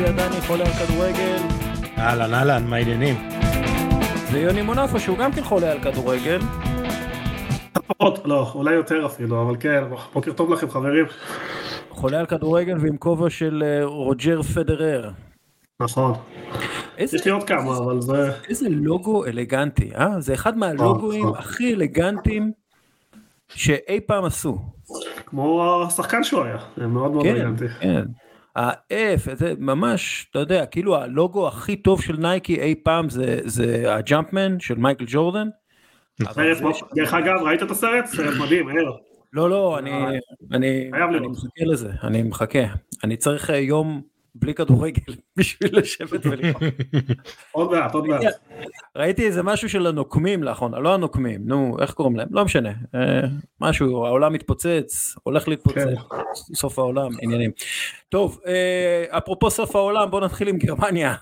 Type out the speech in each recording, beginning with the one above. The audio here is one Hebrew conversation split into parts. יוסי עדני, חולה על כדורגל. אהלן, אהלן, מה העניינים? ויוני מונפה, שהוא גם כן חולה על כדורגל. לא, אולי יותר אפילו, אבל כן, בוקר טוב לכם חברים. חולה על כדורגל ועם כובע של רוג'ר פדרר. נכון. יש לי עוד כמה, אבל זה... איזה לוגו אלגנטי, אה? זה אחד מהלוגויים הכי אלגנטיים שאי פעם עשו. כמו השחקן שהוא היה, זה מאוד מאוד אלגנטי. כן, ה-F, זה ממש, אתה יודע, כאילו הלוגו הכי טוב של נייקי אי פעם זה הג'אמפמן של מייקל ג'ורדן. דרך אגב, ראית את הסרט? סרט מדהים, אלא. לא, אני מחכה לזה, אני מחכה. אני צריך יום בלי כדורגל בשביל לשבת ולראות. עוד מעט. ראיתי איזה משהו של הנוקמים לאחרונה, לא הנוקמים, נו, איך קוראים להם? לא משנה. משהו, העולם מתפוצץ, הולך להתפוצץ, סוף העולם, עניינים. טוב, אפרופו סוף העולם, בואו נתחיל עם גרמניה.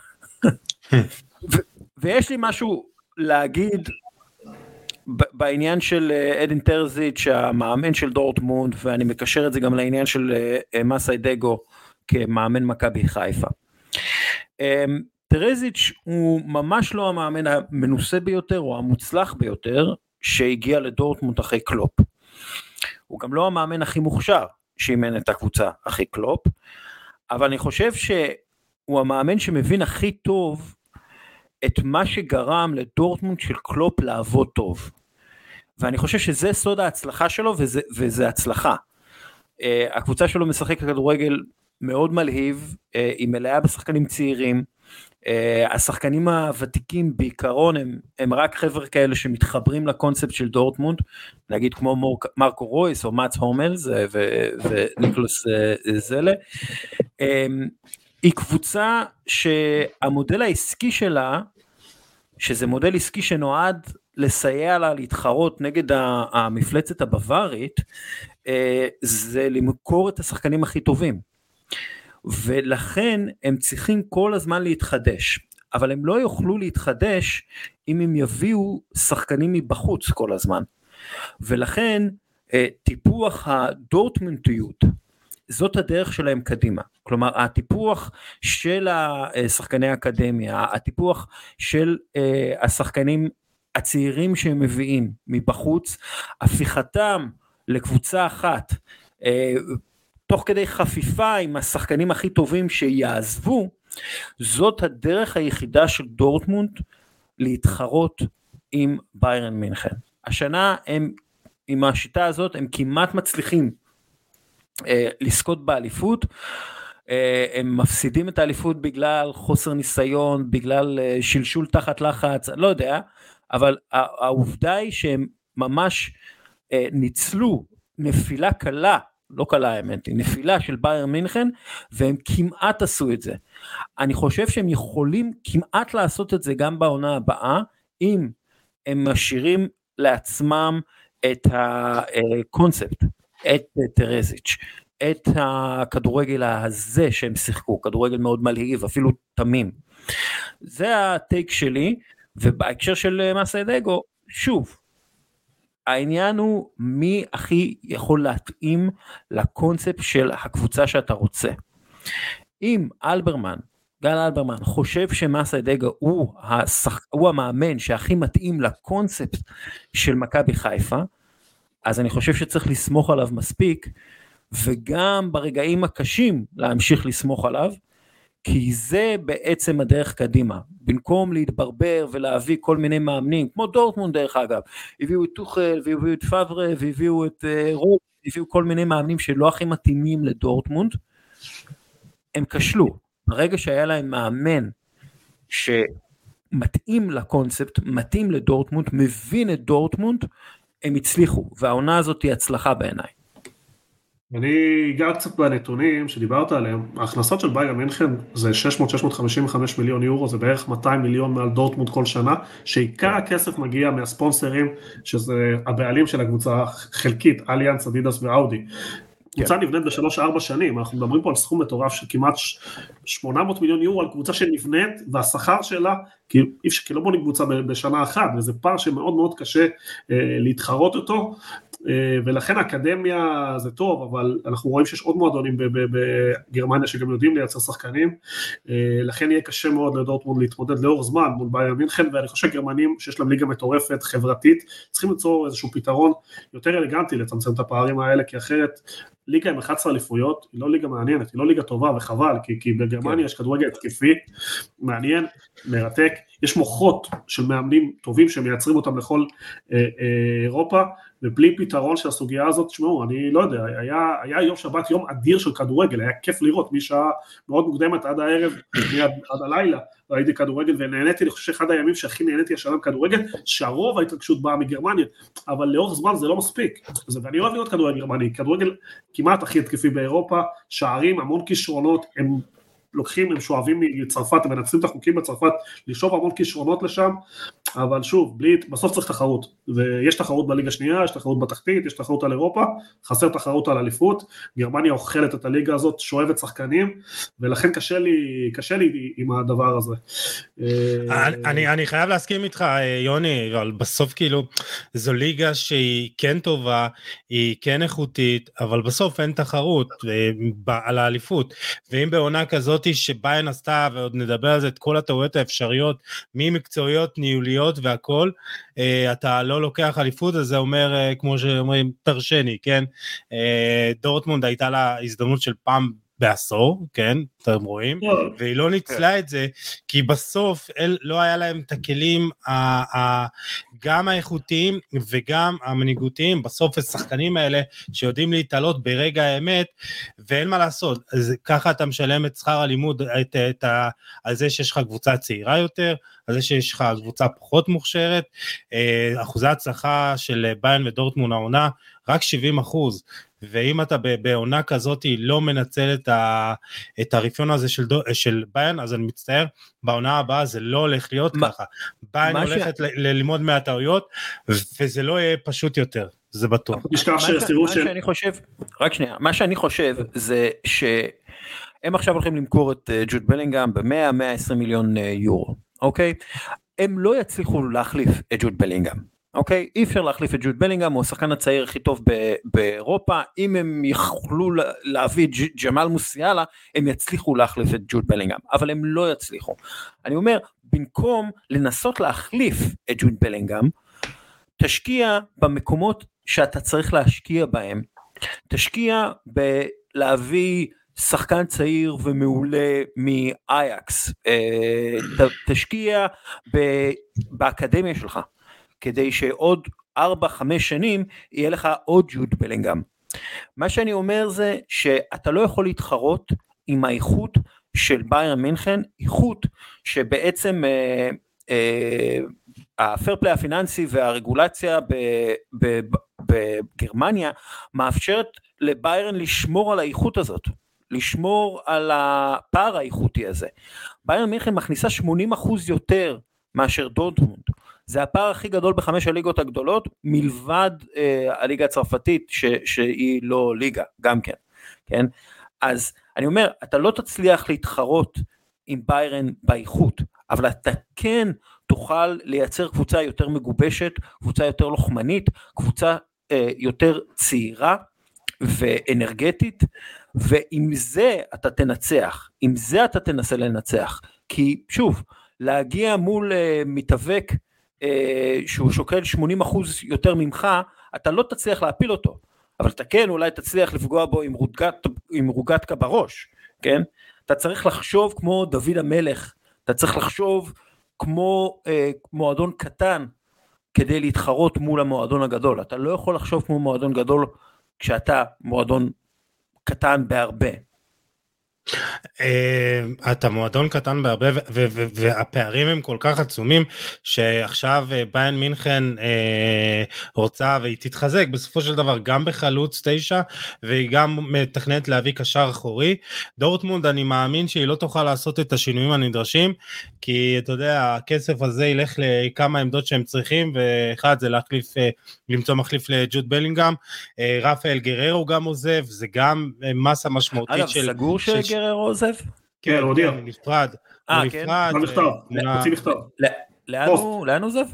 ויש לי משהו להגיד... בעניין של אדין טרזיץ' שהמאמן של דורטמונד, ואני מקשר את זה גם לעניין של מסאי דגו כמאמן מכבי חיפה. טרזיץ' הוא ממש לא המאמן המנוסה ביותר או המוצלח ביותר שהגיע לדורטמונד אחרי קלופ. הוא גם לא המאמן הכי מוכשר שאימן את הקבוצה אחרי קלופ, אבל אני חושב שהוא המאמן שמבין הכי טוב את מה שגרם לדורטמונד של קלופ לעבוד טוב. ואני חושב שזה סוד ההצלחה שלו, וזה הצלחה. הקבוצה שלו משחקת כדורגל מאוד מלהיב, היא מלאה בשחקנים צעירים, השחקנים הוותיקים בעיקרון הם רק חבר'ה כאלה שמתחברים לקונספט של דורטמונד, נגיד כמו מרקו רויס או מאץ הומלס וניקלוס זלה. היא קבוצה שהמודל העסקי שלה, שזה מודל עסקי שנועד לסייע לה להתחרות נגד המפלצת הבווארית, זה למכור את השחקנים הכי טובים. ולכן הם צריכים כל הזמן להתחדש, אבל הם לא יוכלו להתחדש אם הם יביאו שחקנים מבחוץ כל הזמן. ולכן טיפוח הדורטמונדיות, זאת הדרך שלהם קדימה, כלומר הטיפוח של השחקני האקדמיה, הטיפוח של השחקנים הצעירים שהם מביאים מבחוץ, הפיכתם לקבוצה אחת, תוך כדי חפיפה עם השחקנים הכי טובים שיעזבו, זאת הדרך היחידה של דורטמונד להתחרות עם ביירן מינכן. השנה הם, עם השיטה הזאת, הם כמעט מצליחים לזכות באליפות, הם מפסידים את האליפות בגלל חוסר ניסיון, בגלל שלשול תחת לחץ, לא יודע, אבל העובדה היא שהם ממש ניצלו נפילה קלה, לא קלה האמת, נפילה של ביירן מינכן, והם כמעט עשו את זה. אני חושב שהם יכולים כמעט לעשות את זה גם בעונה הבאה, אם הם משאירים לעצמם את הקונספט, את טרזיץ', את הכדורגל הזה שהם שיחקו, כדורגל מאוד מלהיב, אפילו תמים. זה הטייק שלי, ובהקשר של מסאי דגו, שוב, העניין הוא מי הכי יכול להתאים לקונספט של הקבוצה שאתה רוצה. אם גל אלברמן חושב שמסאי דגו הוא המאמן שהכי מתאים לקונספט של מכבי חיפה, אז אני חושב שצריך לסמוך עליו מספיק, וגם ברגעים הקשים להמשיך לסמוך עליו, כי זה בעצם הדרך קדימה, במקום להתברבר ולהביא כל מיני מאמנים, כמו דורטמונד דרך אגב, הביאו את טוחל, והביאו את פאברה, והביאו את רוב, הביאו כל מיני מאמנים שלא הכי מתאימים לדורטמונד, הם כשלו, ברגע שהיה להם מאמן, שמתאים לקונספט, מתאים לדורטמונד, מבין את דורטמונד, הם הצליחו, והעונה הזאת היא הצלחה בעיניי. אני אגע קצת בנתונים שדיברת עליהם, ההכנסות של ביירן מינכן זה 600-655 מיליון יורו, זה בערך 200 מיליון מעל דורטמונד כל שנה, שעיקר הכסף מגיע מהספונסרים, שזה הבעלים של הקבוצה חלקית, אליאנס, אדידס ואאודי. קבוצה נבנית ב3-4 שנים, אנחנו מדברים פה על סכום מטורף של כמעט 800 מיליון יורו, על קבוצה שנבנית, והשכר שלה, כי לא בונים קבוצה בשנה אחת, וזה פער שמאוד מאוד קשה להתחרות אותו, ולכן האקדמיה זה טוב, אבל אנחנו רואים שיש עוד מועדונים בגרמניה שגם יודעים לייצר שחקנים, לכן יהיה קשה מאוד לדורטמונד להתמודד לאור זמן מול ביירן מינכן, ואני חושב שגרמנים שיש להם ליגה מטורפת, חברתית, צריכים ליצור איזשהו פתרון יותר אלגנטי לצמצם את הפערים האלה, כי אחרת ליגה עם 11 אליפויות, היא לא ליגה מעניינת, היא לא ליגה טובה וחבל, כי בגרמניה יש כדורגל התקפי, מעניין, מרתק, יש מוחות של מאמנים טובים שמייצרים אותם לכל אירופה, ובלי פתרון של הסוגיה הזאת, תשמעו, אני לא יודע, היה יום שבת, יום אדיר של כדורגל, היה כיף לראות, משעה מאוד מוקדמת עד הערב, עד הלילה, ראיתי כדורגל ונהניתי, אני חושב שאחד הימים שהכי נהניתי השנה כדורגל, שהרוב ההתרגשות באה מגרמניה, אבל לאורך זמן זה לא מספיק, ואני אוהב לראות כדורגל גרמני, כדורגל כמעט הכי התקפי באירופה, שערים, המון כישרונות, הם לוקחים, הם שואבים מצרפת, הם מנצלים את החוקים בצרפת, לשאוב המון כישרונות לשם, אבל שוב, בסוף צריך תחרות, ויש תחרות בליגה השנייה, יש תחרות בתחתית, יש תחרות על אירופה, חסר תחרות על אליפות, גרמניה אוכלת את הליגה הזאת, שואבת שחקנים, ולכן קשה לי עם הדבר הזה. אני חייב להסכים איתך, יוני, אבל בסוף כאילו, זו ליגה שהיא כן טובה, היא כן איכותית, אבל בסוף אין תחרות על האליפות, ואם בעונה כזאת שביין עשתה, ועוד נדבר על זה את כל הטעויות האפשריות, ממקצועיות, ניהוליות והכל, אתה לא לוקח אליפות, אז זה אומר, כמו שאומרים, תרשני, כן? דורטמונד הייתה לה הזדמנות של פעם, בעשור, כן, אתם רואים, והיא לא ניצלה את זה, כי בסוף לא היה להם את הכלים, גם האיכותיים וגם המנהיגותיים, בסוף השחקנים האלה, שיודעים להתעלות ברגע האמת, ואין מה לעשות, אז ככה אתה משלם את שכר הלימוד, על זה שיש לך קבוצה צעירה יותר, על זה שיש לך קבוצה פחות מוכשרת, אחוזי הצלחה של ביירן ודורטמונד העונה, רק 70%, ואם אתה בעונה כזאת לא מנצל את הרפיון הזה של ביירן, אז אני מצטער, בעונה הבאה זה לא הולך להיות ככה, ביירן הולכת ללמוד מהטעויות, וזה לא יהיה פשוט יותר, זה בטוח. מה שאני חושב זה שהם עכשיו הולכים למכור את ג'וד בלינגהאם ב-100-120 מיליון יורו, אוקיי? הם לא יצליחו להחליף את ג'וד בלינגהאם, אוקיי, אי אפשר להחליף את ג'וד בלינגהאם, הוא השחקן הצעיר הכי טוב באירופה, אם הם יוכלו להביא ג'מאל מוסיאלה, הם יצליחו להחליף את ג'וד בלינגהאם, אבל הם לא יצליחו. אני אומר, במקום לנסות להחליף את ג'וד בלינגהאם, תשקיע במקומות שאתה צריך להשקיע בהם, תשקיע בלהביא שחקן צעיר ומעולה מאייקס, תשקיע באקדמיה שלך, כדי שעוד 4-5 שנים יהיה לך עוד ג'וד בלינגהאם. מה שאני אומר זה שאתה לא יכול להתחרות עם האיכות של ביירן מינכן, איכות שבעצם הפייר פליי הפיננסי והרגולציה בגרמניה מאפשרת לביירן לשמור על האיכות הזאת, לשמור על הפער האיכותי הזה. ביירן מינכן מכניסה 80% יותר מאשר דורטמונד, זה הפער הכי גדול ב5 הליגות הגדולות, מלבד הליגה הצרפתית, שהיא לא ליגה, גם כן, כן? אז אני אומר, אתה לא תצליח להתחרות עם ביירן באיכות, אבל אתה כן תוכל לייצר קבוצה יותר מגובשת, קבוצה יותר לוחמנית, קבוצה יותר צעירה ואנרגטית, ועם זה אתה תנצח, עם זה אתה תנסה לנצח, כי שוב, להגיע מול מתאבק, שהוא שוקל 80% יותר ממך, אתה לא תצליח להפיל אותו, אבל אתה כן אולי תצליח לפגוע בו עם רוגטקה בראש, כן? אתה צריך לחשוב כמו דוד המלך, אתה צריך לחשוב כמו מועדון קטן, כדי להתחרות מול המועדון הגדול, אתה לא יכול לחשוב כמו מועדון גדול, כשאתה מועדון קטן בהרבה. אתה מועדון קטן בהרבה, והפערים הם כל כך עצומים, שעכשיו ביירן מינכן רוצה, והיא תתחזק בסופו של דבר גם בחלוץ 9, והיא גם מתכננת להביא קשר אחורי. דורטמונד, אני מאמין שהיא לא תוכל לעשות את השינויים הנדרשים, כי אתה יודע, הכסף הזה ילך לכמה עמדות שהם צריכים, ואחד זה להחליף, למצוא מחליף לג'וד בלינגאם, רפאל גררו גם עוזב, זה גם מסה משמעותית של... סגור שגררו עוזב? כן, הודיע. נפרד. נפרד. רוצים לכתוב. לאן עוזב?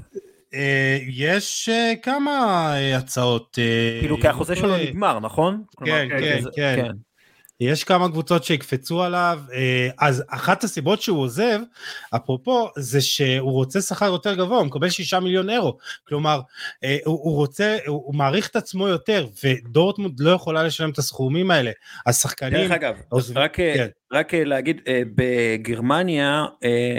יש כמה הצעות. כאילו כהחוזה שלו נגמר, נכון? כן, כן. יש כמה קבוצות שיקפצו עליו, אז אחת הסיבות שהוא עוזב, אפרופו, זה שהוא רוצה שכר יותר גבוה, הוא מקבל 6 מיליון אירו, כלומר, הוא מעריך את עצמו יותר, ודורטמונד לא יכולה לשלם את הסכומים האלה, השחקנים... דרך אגב, רק להגיד, בגרמניה,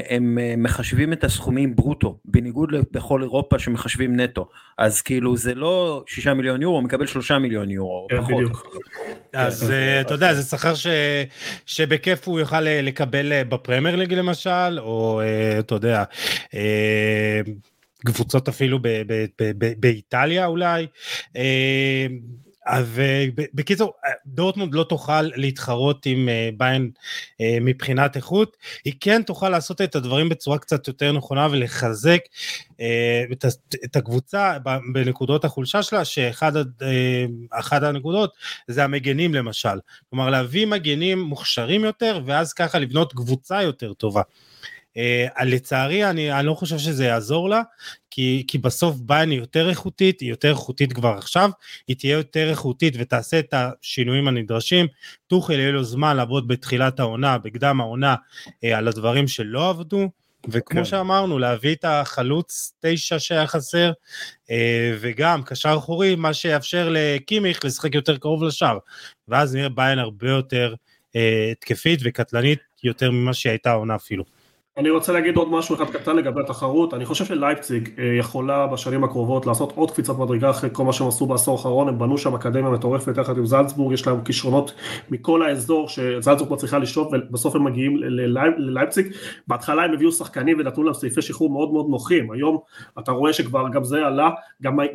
הם מחשבים את הסכומים ברוטו, בניגוד לכל אירופה שמחשבים נטו, אז כאילו זה לא 6 מיליון יורו, הוא מקבל 3 מיליון יורו, פחות. אז אתה יודע, זה שכר שבכיף הוא יוכל לקבל בפרמייר ליג למשל, או אתה יודע, קבוצות אפילו באיטליה אולי, בקיצור, דורטמונד לא תוכל להתחרות עם ביירן מבחינת איכות, היא כן תוכל לעשות את הדברים בצורה קצת יותר נכונה ולחזק את הקבוצה בנקודות החולשה שלה, שאחד הנקודות זה המגנים למשל, כלומר להביא מגנים מוכשרים יותר ואז ככה לבנות קבוצה יותר טובה. לצערי אני לא חושב שזה יעזור לה, כי בסוף ביירן היא יותר איכותית כבר עכשיו, היא תהיה יותר איכותית ותעשה את השינויים הנדרשים, תוכל יהיה לו זמן לעבוד בתחילת העונה, בקדם העונה, על הדברים שלא עבדו, וכמו שאמרנו, להביא את החלוץ 9 שהיה חסר, וגם קשר אחורי, מה שיאפשר לקימיך לשחק יותר קרוב לשער, ואז נראה ביירן הרבה יותר תקפית וקטלנית יותר ממה שהייתה העונה אפילו. אני רוצה להגיד עוד משהו אחד קטן לגבי התחרות, אני חושב שלייפציג יכולה בשנים הקרובות לעשות עוד קפיצת מדרגה אחרי כל מה שהם עשו בעשור האחרון, הם בנו שם אקדמיה מטורפת יחד עם זלצבורג, יש להם כישרונות מכל האזור שזלצבורג מצליחה לשאוף, ובסוף הם מגיעים ללייפציג, בהתחלה הם הביאו שחקנים ונתנו להם סעיפי שחרור מאוד מאוד נוחים, היום אתה רואה שכבר גם זה עלה,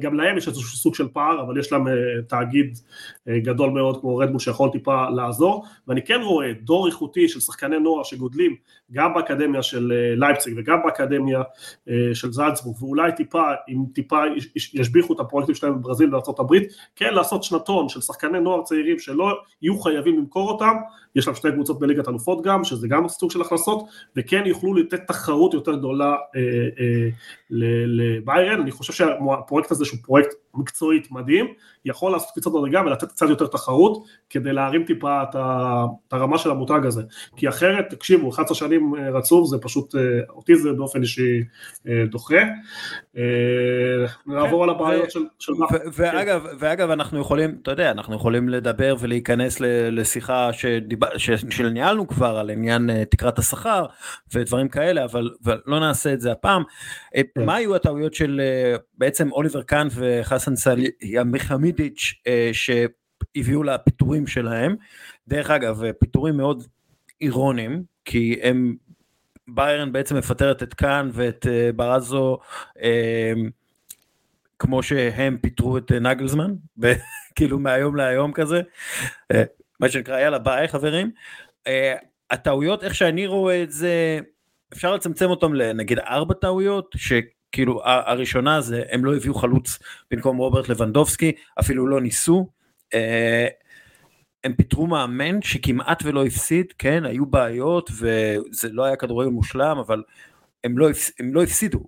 גם להם יש איזשהו סוג של פער, אבל יש להם תאגיד גדול מאוד כמו רדבול שיכול טיפה לעזור, ואני כן רואה דור איכותי של שחקני נוער שגודלים גם באקדמיה של לייפציג וגם באקדמיה של זלצבורג, ואולי טיפה ישביחו את הפרויקטים שלהם בברזיל וארצות הברית, כן לעשות שנתון של שחקני נוער צעירים שלא יהיו חייבים למכור אותם, יש להם 2 קבוצות בליגת אלופות גם, שזה גם סוג של הכנסות, וכן יוכלו לתת תחרות יותר גדולה לביירן, אני חושב שהפרויקט הזה שהוא פרויקט מקצועית מדהים, יכול לעשות קפיצת מדרגה ולתת קצת יותר תחרות, כדי להרים טיפה את הרמה של המותג הזה, כי אחרת, תקשיבו, 11 שנים רצוף, זה פשוט, אותי זה באופן אישי דוחה, נעבור על הבעיות של... ואגב, אנחנו יכולים, אתה יודע, אנחנו יכולים לדבר ולהיכנס לשיחה שניהלנו כבר על עניין תקרת השכר ודברים כאלה, אבל לא נעשה את זה הפעם. מה היו הטעויות של בעצם אוליבר קאן וחסן סלמיחמידיץ' שהביאו לפיטורים שלהם? דרך אגב, פיטורים מאוד אירוניים, כי הם, ביירן בעצם מפטרת את קאן ואת ברזו, כמו שהם פיטרו את נגלזמן, כאילו מהיום להיום כזה, מה שנקרא, יאללה ביי חברים. הטעויות, איך שאני רואה את זה, אפשר לצמצם אותם לנגיד 4 טעויות, שכאילו הראשונה זה, הם לא הביאו חלוץ במקום רוברט לבנדובסקי, אפילו לא ניסו, הם פיתרו מאמן שכמעט ולא הפסיד, כן, היו בעיות, וזה לא היה כדורגל מושלם, אבל הם לא הפסידו,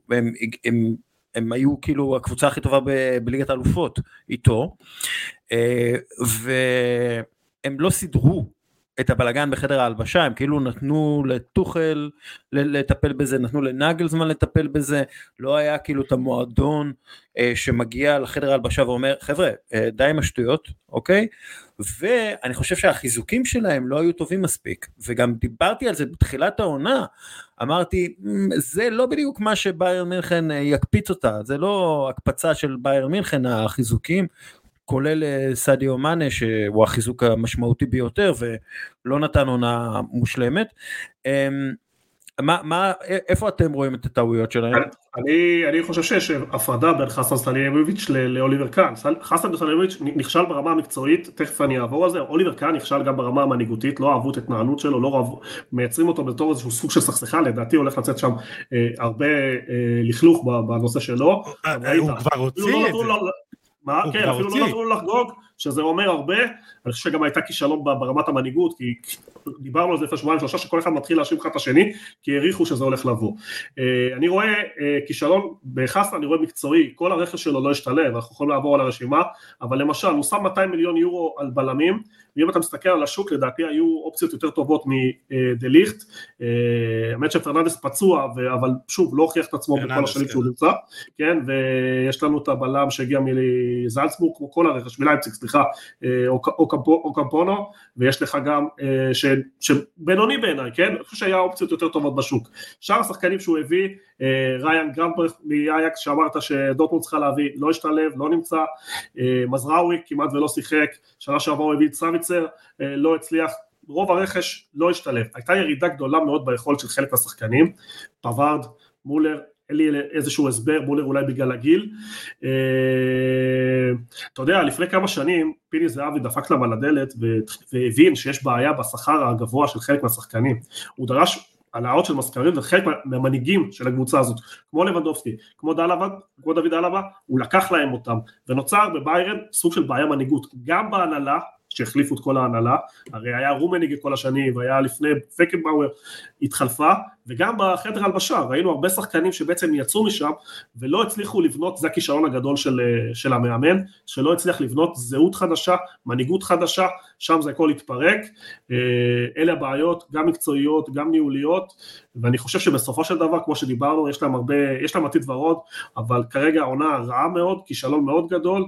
הם היו כאילו הקבוצה הכי טובה בליגת האלופות איתו, והם לא סידרו את הבלגן בחדר ההלבשה, הם כאילו נתנו לטוחל לטפל בזה, נתנו לנגלזמן לטפל בזה, לא היה כאילו את המועדון שמגיע לחדר ההלבשה ואומר, חבר'ה, די עם השטויות, אוקיי? ואני חושב שהחיזוקים שלהם לא היו טובים מספיק, וגם דיברתי על זה בתחילת העונה, אמרתי, זה לא בדיוק מה שביירן מינכן יקפיץ אותה, זה לא הקפצה של ביירן מינכן, החיזוקים, כולל סדיו מאנה שהוא החיזוק המשמעותי ביותר ולא נתן עונה מושלמת. איפה אתם רואים את הטעויות שלהם? אני חושב שיש הפרדה בין חסן סטנימוביץ' לאוליבר קאן. חסן סטנימוביץ' נכשל ברמה המקצועית, תכף אני אעבור על זה, אוליבר קאן נכשל גם ברמה המנהיגותית, לא אהבו את התנהלות שלו, לא אהבו, מייצרים אותו בתור איזשהו סוג של סכסכה, לדעתי הולך לצאת שם הרבה לכלוך בנושא שלו. הוא כבר הוציא את זה. מה? כן, אפילו לא נתנו לחגוג, שזה אומר הרבה, אני חושב שגם הייתה כישלון ברמת המנהיגות, כי דיברנו על זה לפני שבועיים-שלושה, שכל אחד מתחיל להאשים אחד את השני, כי העריכו שזה הולך לבוא. אני רואה כישלון, בחסן אני רואה מקצועי, כל הרכב שלו לא השתלב, אנחנו יכולים לעבור על הרשימה, אבל למשל, הוא שם 200 מיליון יורו על בלמים, ואם אתה מסתכל על השוק, לדעתי היו אופציות יותר טובות מדליכט, האמת שפרננדס פצוע, אבל שוב, לא הוכיח את עצמו בכל השנים שהוא נמצא, כן, ויש לנו את הבלם שהגיע מזלצבורג, כמו כל הרכש, מלייפציג, סליחה, או קמפונו, ויש לך גם, שבינוני בעיניי, כן, אני חושב שהיה אופציות יותר טובות בשוק. שאר השחקנים שהוא הביא, ריין גרמפריך מאייקס, שאמרת שדורטמונד צריכה להביא, לא השתלב, לא נמצא, מזראוי כמעט ולא שיחק, שנה שעברה הוא הביא צוויצר, לא הצליח, רוב הרכש לא השתלב. הייתה ירידה גדולה מאוד ביכולת של חלק מהשחקנים, פברד, מולר, אין לי איזשהו הסבר, מולר אולי בגלל הגיל. אתה יודע, לפני כמה שנים, פיני זהבי דפק להם על הדלת, והבין שיש בעיה בשכר הגבוה של חלק מהשחקנים. הוא דרש העלאות של משכורות, וחלק מהמנהיגים של הקבוצה הזאת, כמו לבנדובסקי, כמו דוד אלבה, הוא לקח להם אותם, ונוצר בביירן סוג של בעיה מנהיגות, גם בהנהלה, שהחליפו את כל ההנהלה, הרי היה רומניגי כל השנים, והיה לפני פקנבאואר, התחלפה, וגם בחדר הלבשה, ראינו הרבה שחקנים שבעצם יצאו משם, ולא הצליחו לבנות, זה הכישרון הגדול של המאמן, שלא הצליח לבנות זהות חדשה, מנהיגות חדשה, שם זה הכל התפרק, אלה הבעיות, גם מקצועיות, גם ניהוליות, ואני חושב שבסופו של דבר, כמו שדיברנו, יש להם עתיד ורוד, אבל כרגע העונה רעה מאוד, כישלון מאוד גדול.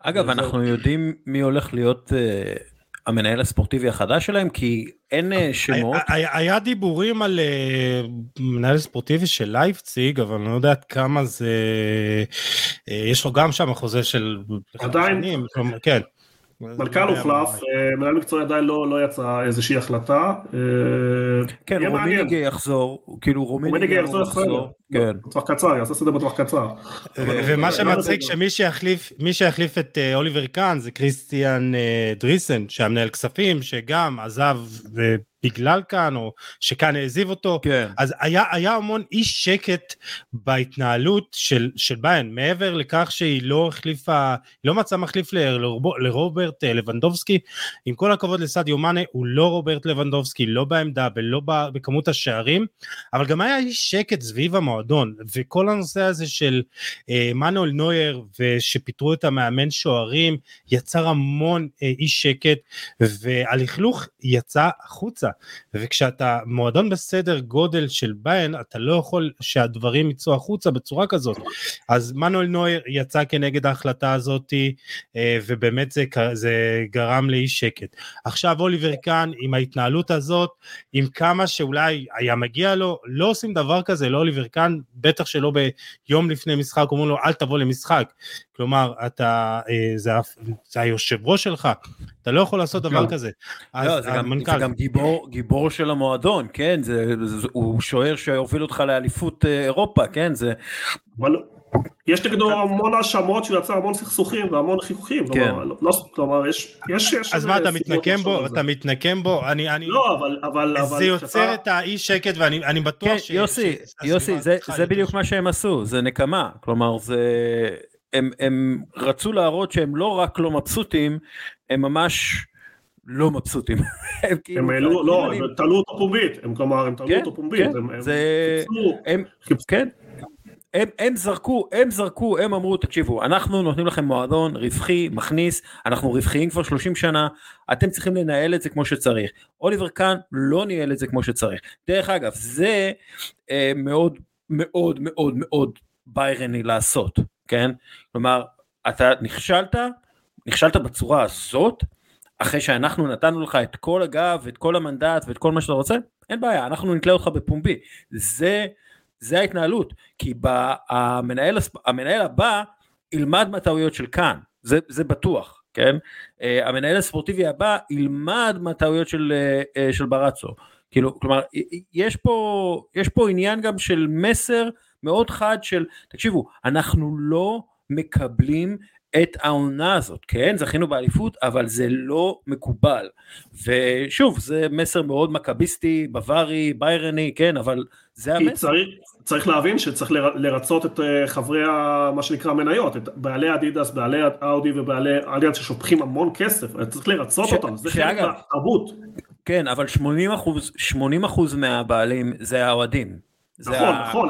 אגב, אנחנו יודעים מי הולך להיות המנהל הספורטיבי החדש שלהם, כי אין שמות. היה דיבורים על מנהל ספורטיבי של לייפציג, אבל אני לא יודעת כמה זה, יש לו גם שם החוזה של עדיין, כן. מלכ"ל הוחלף, מנהל מקצועי עדיין לא יצאה איזושהי החלטה. כן, רומניגי יחזור, כאילו רומניגי יחזור, כן. בטווח קצר, יעשה סדר בטווח קצר. ומה שמצחיק שמי שיחליף את אוליבר קאן זה כריסטיאן דריסן, שהמנהל כספים, שגם עזב בגלל קאן, או שקאן העזיב אותו, אז היה המון אי שקט בהתנהלות של ביין, מעבר לכך שהיא לא החליפה, לא מצאה מחליף לרוברט לבנדובסקי, עם כל הכבוד לסדיו מאנה, הוא לא רוברט לבנדובסקי, לא בעמדה ולא בכמות השערים, אבל גם היה אי שקט סביב המועדון, וכל הנושא הזה של מנואל נויר, ושפיטרו את המאמן שוערים, יצר המון אי שקט, והלכלוך יצא החוצה, וכשאתה מועדון בסדר גודל של ביין, אתה לא יכול שהדברים יצאו החוצה בצורה כזאת. אז מנואל נויר יצא כנגד ההחלטה הזאת, ובאמת זה גרם לאי שקט. עכשיו אוליבר קאן עם ההתנהלות הזאת, עם כמה שאולי היה מגיע לו, לא עושים דבר כזה, לא אוליבר קאן, בטח שלא ביום לפני משחק, אומרים לו אל תבוא למשחק, כלומר אתה, זה היושב ראש שלך, אתה לא יכול לעשות דבר כזה. זה גם גיבור של המועדון, כן, הוא שוער שהוביל אותך לאליפות אירופה, כן, זה... יש נגדו המון האשמות שהוא יצר המון סכסוכים והמון חיכוכים, כלומר יש... אז מה, אתה מתנקם בו? לא, אבל... זה יוצר את האי שקט ואני בטוח ש... יוסי, זה בדיוק מה שהם עשו, זה נקמה, כלומר זה... הם רצו להראות שהם לא רק לא מבסוטים, הם ממש... לא מבסוטים. הם העלו, לא, הם תלו אותו פומבית, כלומר, הם תלו אותו פומבית, הם הם זרקו, הם אמרו, תקשיבו, אנחנו נותנים לכם מועדון רווחי, מכניס, אנחנו רווחיים כבר 30 שנה, אתם צריכים לנהל את זה כמו שצריך. אוליבר קאן לא ניהל את זה כמו שצריך. דרך אגב, זה מאוד מאוד מאוד מאוד ביירני לעשות, כן? כלומר, אתה נכשלת בצורה הזאת, אחרי שאנחנו נתנו לך את כל הגב, את כל המנדט, ואת כל מה שאתה רוצה, אין בעיה, אנחנו נתלה אותך בפומבי, זה ההתנהלות, כי המנהל הבא, ילמד מהטעויות של כאן, זה בטוח, כן? המנהל הספורטיבי הבא ילמד מהטעויות של ברצו, כאילו, כלומר, יש פה עניין גם של מסר מאוד חד של, תקשיבו, אנחנו לא מקבלים את העונה הזאת, כן, זכינו באליפות, אבל זה לא מקובל, ושוב, זה מסר מאוד מקביסטי, בווארי, ביירני, כן, אבל זה המסר. צריך להבין שצריך לרצות את חברי, מה שנקרא, מניות, את בעלי אדידס, בעלי אאודי ובעלי אליאנס ששופכים המון כסף, צריך לרצות אותם, זה חלק מהתרבות. כן, אבל 80% מהבעלים זה האוהדים. נכון,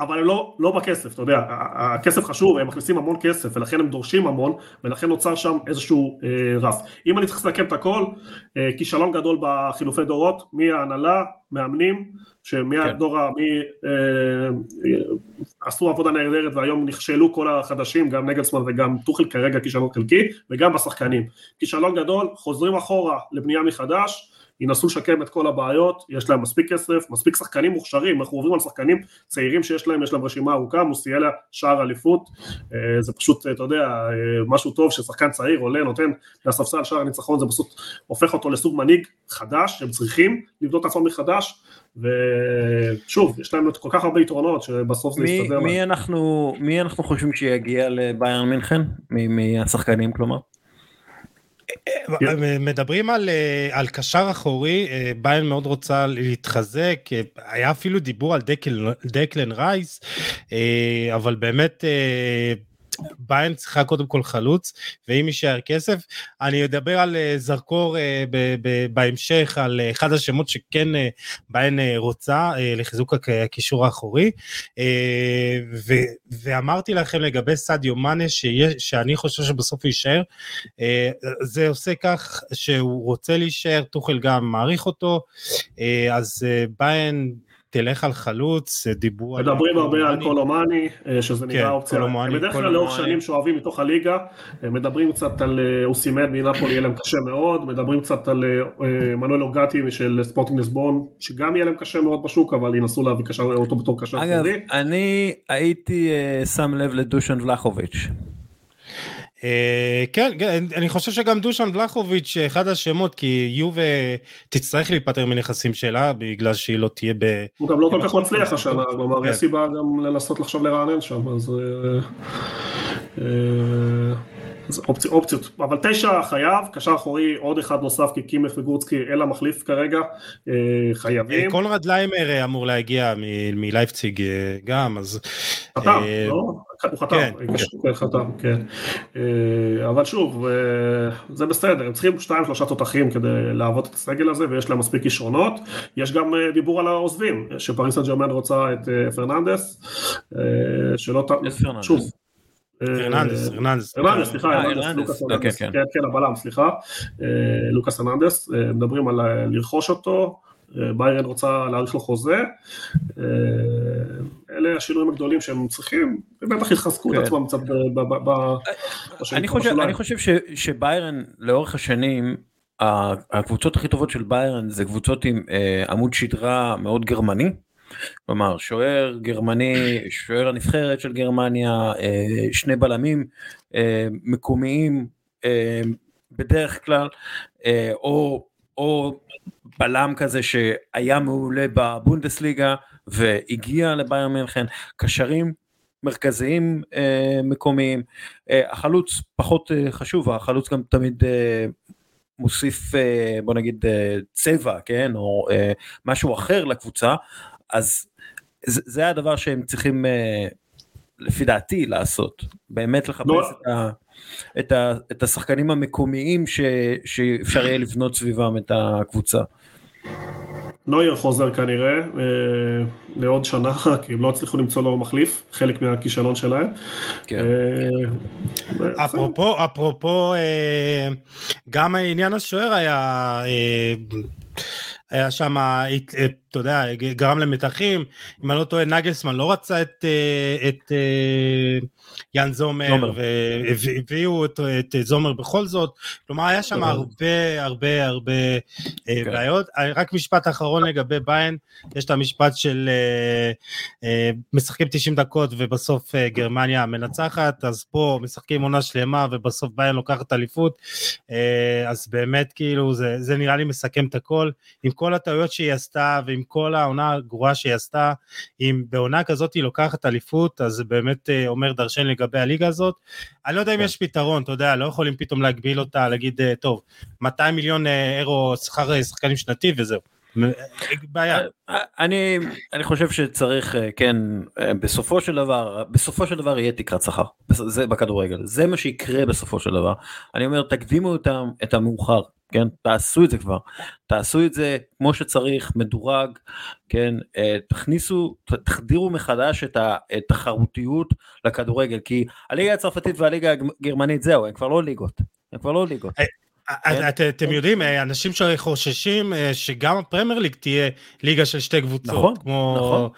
אבל לא בכסף, אתה יודע, הכסף חשוב, הם מכניסים המון כסף, ולכן הם דורשים המון, ולכן נוצר שם איזשהו רף. אם אני צריך לסכם את הכל, כישלון גדול בחילופי דורות, מההנהלה, מאמנים, שמהדורה, עשו עבודה נהדרת, והיום נכשלו כל החדשים, גם נגלסמן וגם תוכל כרגע כישלון חלקי, וגם בשחקנים. כישלון גדול, חוזרים אחורה לבנייה מחדש, ינסו לשקם את כל הבעיות, יש להם מספיק כסף, מספיק שחקנים מוכשרים, אנחנו עוברים על שחקנים צעירים שיש להם רשימה ארוכה, מוסיאלה, שער אליפות, זה פשוט, אתה יודע, משהו טוב ששחקן צעיר עולה, נותן לספסל שער הניצחון, זה פשוט הופך אותו לסוג מנהיג חדש, הם צריכים לבנות עצמם מחדש, ושוב, יש להם כל כך הרבה יתרונות שבסוף זה יסתדר. מי אנחנו חושבים שיגיע לביירן מינכן? מהשחקנים כלומר? מדברים על קשר אחורי, ביירן מאוד רוצה להתחזק, היה אפילו דיבור על דקלן רייס, אבל באמת ביירן צריכה קודם כל חלוץ, ואם יישאר כסף, אני אדבר על זרקור בהמשך, על אחד השמות שכן ביירן רוצה לחיזוק הקישור האחורי, ואמרתי לכם לגבי סאדיו מאנה, שאני חושב שבסוף יישאר, זה עושה כך שהוא רוצה להישאר, תוכל גם מעריך אותו, אז ביירן תלך על חלוץ, דיבור... מדברים הרבה על קולומני, שזה נראה אופציה. בדרך כלל לאורך שנים שאוהבים מתוך הליגה, מדברים קצת על אוסימן, מנאפולי יהיה להם קשה מאוד, מדברים קצת על מנואל אוגטי של ספורטינג ליסבון, שגם יהיה להם קשה מאוד בשוק, אבל ינסו להביא אותו בתור קשר. אגב, אני הייתי שם לב לדושן ולחוביץ'. כן, אני חושב שגם דושן ולחוביץ' אחד השמות, כי יובה תצטרך להיפטר מנכסים שלה בגלל שהיא לא תהיה ב... הוא גם לא כל כך מצליח השנה, כלומר יש סיבה גם לנסות לחשוב לרענן שם, אז אופציות, אבל 9 חייב, קשר אחורי עוד אחד נוסף, כי קימך וגורצקי אלה מחליף כרגע, חייבים. קונרד ליימר אמור להגיע מלייפציג גם, אז... חתם, לא? הוא חתם, כן. אבל שוב, זה בסדר, הם צריכים 2-3 תותחים כדי לעבוד את הסגל הזה, ויש להם מספיק כישרונות, יש גם דיבור על העוזבים, שפריס סן ז'רמן רוצה את פרננדס, שלא... שוב. הרננדס, סליחה, לוקאס הרננדס, מדברים על לרכוש אותו, ביירן רוצה להאריך לו חוזה, אלה השינויים הגדולים שהם צריכים, ובטח יחזקו את עצמם קצת בשוליים. אני חושב שביירן לאורך השנים, הקבוצות הכי טובות של ביירן זה קבוצות עם עמוד שדרה מאוד גרמני, כלומר, שוער גרמני, שוער הנבחרת של גרמניה, שני בלמים מקומיים בדרך כלל, או בלם כזה שהיה מעולה בבונדסליגה והגיע לביירן מינכן, קשרים מרכזיים מקומיים, החלוץ פחות חשוב, החלוץ גם תמיד מוסיף, בוא נגיד, צבע, כן, או משהו אחר לקבוצה, אז זה הדבר שהם צריכים, לפי דעתי, לעשות. באמת לחפש את השחקנים המקומיים שאפשר יהיה לבנות סביבם את הקבוצה. נויר חוזר כנראה לעוד שנה, כי הם לא הצליחו למצוא לו מחליף, חלק מהכישלון שלהם. אפרופו, גם העניין השוער היה... היה שם, אתה יודע, גרם למתחים, אם אני לא טועה, נגלסמן לא רצה את יאן זומר, והביאו את זומר בכל זאת, כלומר, היה שם הרבה, הרבה, הרבה בעיות, רק משפט אחרון לגבי ביין, יש את המשפט של משחקים 90 דקות, ובסוף גרמניה מנצחת, אז פה משחקים עונה שלמה, ובסוף ביין לוקחת אליפות, אז באמת, כאילו, זה נראה לי מסכם את הכל, עם כל הטעויות שהיא עשתה, ועם כל העונה הגרועה שהיא עשתה, אם בעונה כזאת היא לוקחת אליפות, אז זה באמת אומר דרשן לגבי הליגה הזאת, אני לא יודע אם יש פתרון, אתה יודע, לא יכולים פתאום להגביל אותה, להגיד, טוב, 200 מיליון אירו שכר שחקנים שנתי וזהו, בעיה. אני חושב שצריך, כן, בסופו של דבר יהיה תקרת שכר, זה בכדורגל, זה מה שיקרה בסופו של דבר, אני אומר, תקדימו את המאוחר, כן, תעשו את זה כבר, תעשו את זה כמו שצריך, מדורג, כן, תחדירו מחדש את התחרותיות לכדורגל, כי הליגה הצרפתית והליגה הגרמנית זהו, הן כבר לא ליגות, אתם יודעים, אנשים שחוששים שגם הפרמייר ליג תהיה ליגה של שתי קבוצות, כמו,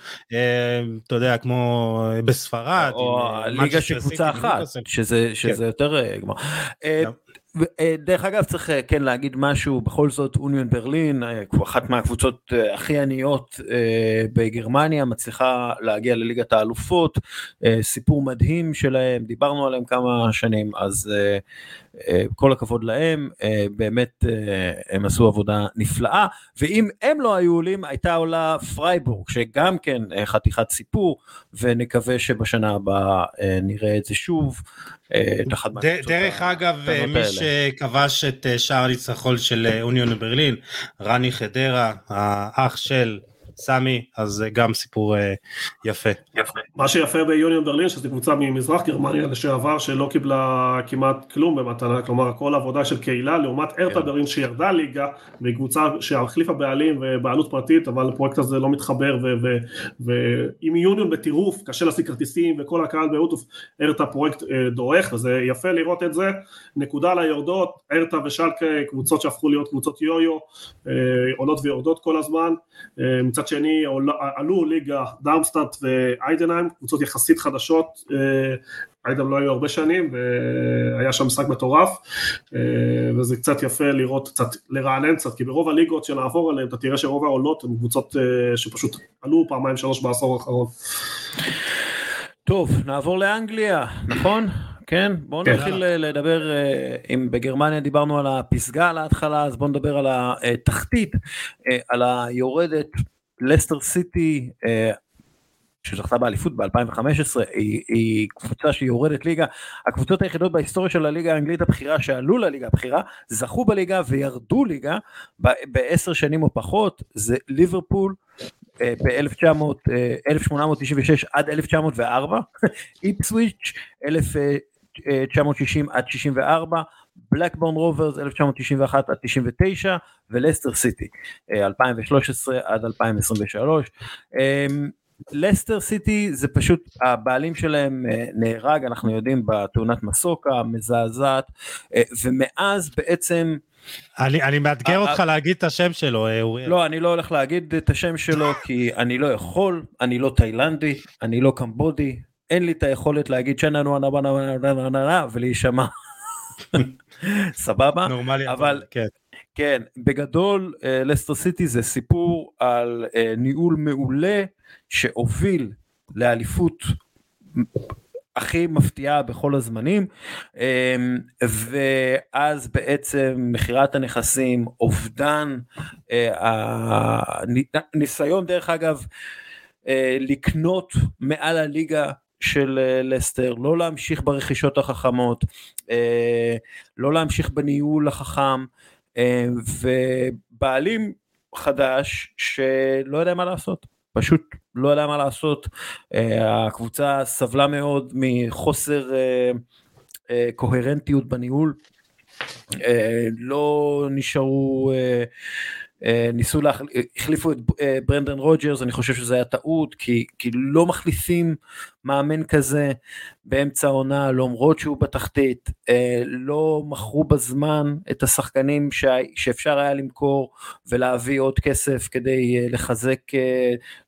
אתה יודע, כמו בספרד, או ליגה של קבוצה אחת, שזה יותר גמר. דרך אגב צריך כן להגיד משהו, בכל זאת אוניון ברלין, אחת מהקבוצות הכי עניות בגרמניה, מצליחה להגיע לליגת האלופות, סיפור מדהים שלהם, דיברנו עליהם כמה שנים, אז כל הכבוד להם, באמת הם עשו עבודה נפלאה, ואם הם לא היו עולים, הייתה עולה פרייבורג, שגם כן חתיכת סיפור, ונקווה שבשנה הבאה נראה את זה שוב, דרך אגב, מי שכבש את שער הניצחון של אוניון ברלין, רני חדרה, האח של סמי, אז גם סיפור יפה. מה שיפה ביוניון ברלין, שזו קבוצה ממזרח גרמניה לשעבר, שלא קיבלה כמעט כלום במתנה, כלומר כל העבודה של קהילה, לעומת ארתה ברלין שירדה ליגה, בקבוצה שהחליפה בעלים ובעלות פרטית, אבל הפרויקט הזה לא מתחבר, ועם יוניון בטירוף, קשה להשיג כרטיסים, וכל הקהל באוטוף, ארתה פרויקט דורך, וזה יפה לראות את זה, נקודה ליורדות, ארתה ושלקה, קבוצות שהפכו להיות קבוצות יו-יו, עולות ויורדות כל הזמן, מצד שני עלו ליגה דרמסטאט ואיידנהיים, קבוצות יחסית חדשות, איידנהיים לא היו הרבה שנים, והיה שם משחק מטורף, וזה קצת יפה לראות, קצת לרענן קצת, כי ברוב הליגות שנעבור עליהן, אתה תראה שרוב העולות הן קבוצות שפשוט עלו פעמיים שלוש בעשור האחרון. טוב, נעבור לאנגליה, נכון? כן, בואו נתחיל לדבר, אם בגרמניה דיברנו על הפסגה להתחלה, אז בואו נדבר על התחתית, על היורדת, לסטר סיטי, שזכתה באליפות ב-2015, היא קבוצה שיורדת ליגה, הקבוצות היחידות בהיסטוריה של הליגה האנגלית הבכירה, שעלו לליגה הבכירה, זכו בליגה וירדו ליגה, ב-10 שנים או פחות, זה ליברפול, ב-1896 עד 1904, איפסוויץ' 1960 עד 64, בלקבורן רוברס 1991 עד 99, ולסטר סיטי 2013 עד 2023, לסטר סיטי זה פשוט, הבעלים שלהם נהרג, אנחנו יודעים, בתאונת מסוקה, מזעזעת, ומאז בעצם, אני מאתגר אותך להגיד את השם שלו, אוריאל. לא, אני לא הולך להגיד את השם שלו, כי אני לא יכול, אני לא תאילנדי, אני לא קמבודי, אין לי את היכולת להגיד שננו ולהישמע סבבה, אבל כן, בגדול לסטר סיטי זה סיפור על ניהול מעולה שהוביל לאליפות הכי מפתיעה בכל הזמנים, ואז בעצם מחירת הנכסים, אובדן, הניסיון דרך אגב לקנות מעל הליגה של לסטר, לא להמשיך ברכישות החכמות, לא להמשיך בניהול החכם, ובעלים חדש שלא יודע מה לעשות. פשוט לא יודע מה לעשות, הקבוצה סבלה מאוד מחוסר קוהרנטיות בניהול, לא נשארו ניסו החליפו את ברנדן רוג'רס, אני חושב שזה היה טעות, כי לא מחליפים מאמן כזה באמצע העונה, למרות שהוא בתחתית, לא מכרו בזמן את השחקנים שאפשר היה למכור, ולהביא עוד כסף כדי לחזק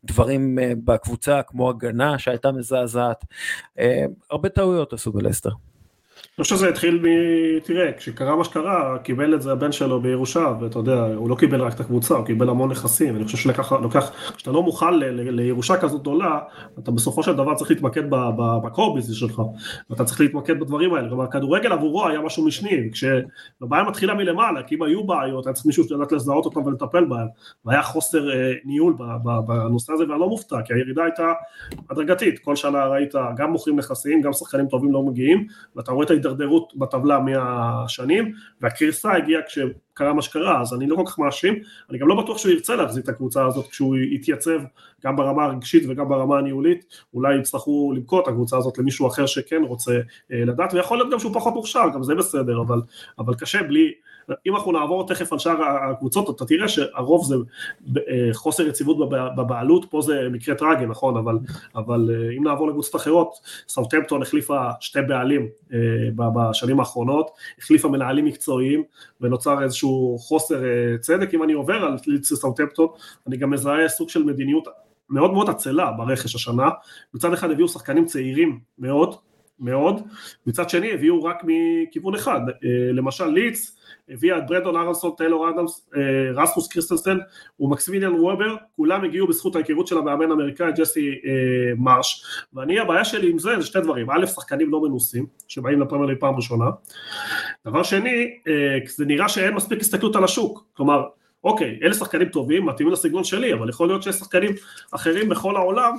דברים בקבוצה, כמו הגנה שהייתה מזעזעת, הרבה טעויות עשו בלסטר. אני חושב שזה התחיל תראה, כשקרה מה שקרה, קיבל את זה הבן שלו בירושה, ואתה יודע, הוא לא קיבל רק את הקבוצה, הוא קיבל המון נכסים, אני חושב כשאתה לא מוכן לירושה כזאת גדולה, אתה בסופו של דבר צריך להתמקד בקורביזי שלך, ואתה צריך להתמקד בדברים האלה, כלומר, כדורגל עבורו היה משהו משני, כשהבעיה מתחילה מלמעלה, כי אם היו בעיות, היה צריך מישהו שדעת לזהות אותם ולטפל בהם, והיה חוסר ניהול בנושא הזה, ואני לא מופתע, כי הירידה הייתה הדרגתית, כל שנה ראית, גם מוכרים נכסים, גם שחקנים טובים לא מגיעים, ואתה רואה הידרדרות בטבלה מהשנים, והקריסה הגיעה כשקרה מה שקרה, אז אני לא כל כך מאשים, אני גם לא בטוח שהוא ירצה להחזיק את הקבוצה הזאת, כשהוא יתייצב גם ברמה הרגשית וגם ברמה הניהולית, אולי יצטרכו למכור את הקבוצה הזאת למישהו אחר שכן רוצה לדעת, ויכול להיות גם שהוא פחות מוכשר, גם זה בסדר, אבל קשה בלי, אם אנחנו נעבור תכף על שאר הקבוצות, אתה תראה שהרוב זה חוסר יציבות בבעלות, פה זה מקרה טרגי, נכון, אבל אם נעבור לקבוצות אחרות, סאות'המפטון החליפה שתי בעלים בשנים האחרונות, החליפה מנהלים מקצועיים, ונוצר איזשהו חוסר צדק. אם אני עובר על סאות'המפטון, אני גם מזהה סוג של מדיניות מאוד מאוד עצלה ברכש השנה, מצד אחד הביאו שחקנים צעירים מאוד, מצד שני הביאו רק מכיוון אחד, למשל ליץ, הביאה את ברנדון ארנסון, טיילור אדמס, רסמוס קריסטנסן ומקסימיליאן וובר, כולם הגיעו בזכות ההיכרות של המאמן האמריקאי ג'סי מרש, ואני הבעיה שלי עם זה שתי דברים, א', שחקנים לא מנוסים, שבאים לפרמייר ליג פעם ראשונה, דבר שני, זה נראה שאין מספיק הסתכלות על השוק, כלומר, אוקיי, אלה שחקנים טובים, מתאימים לסגנון שלי, אבל יכול להיות שיש שחקנים אחרים בכל העולם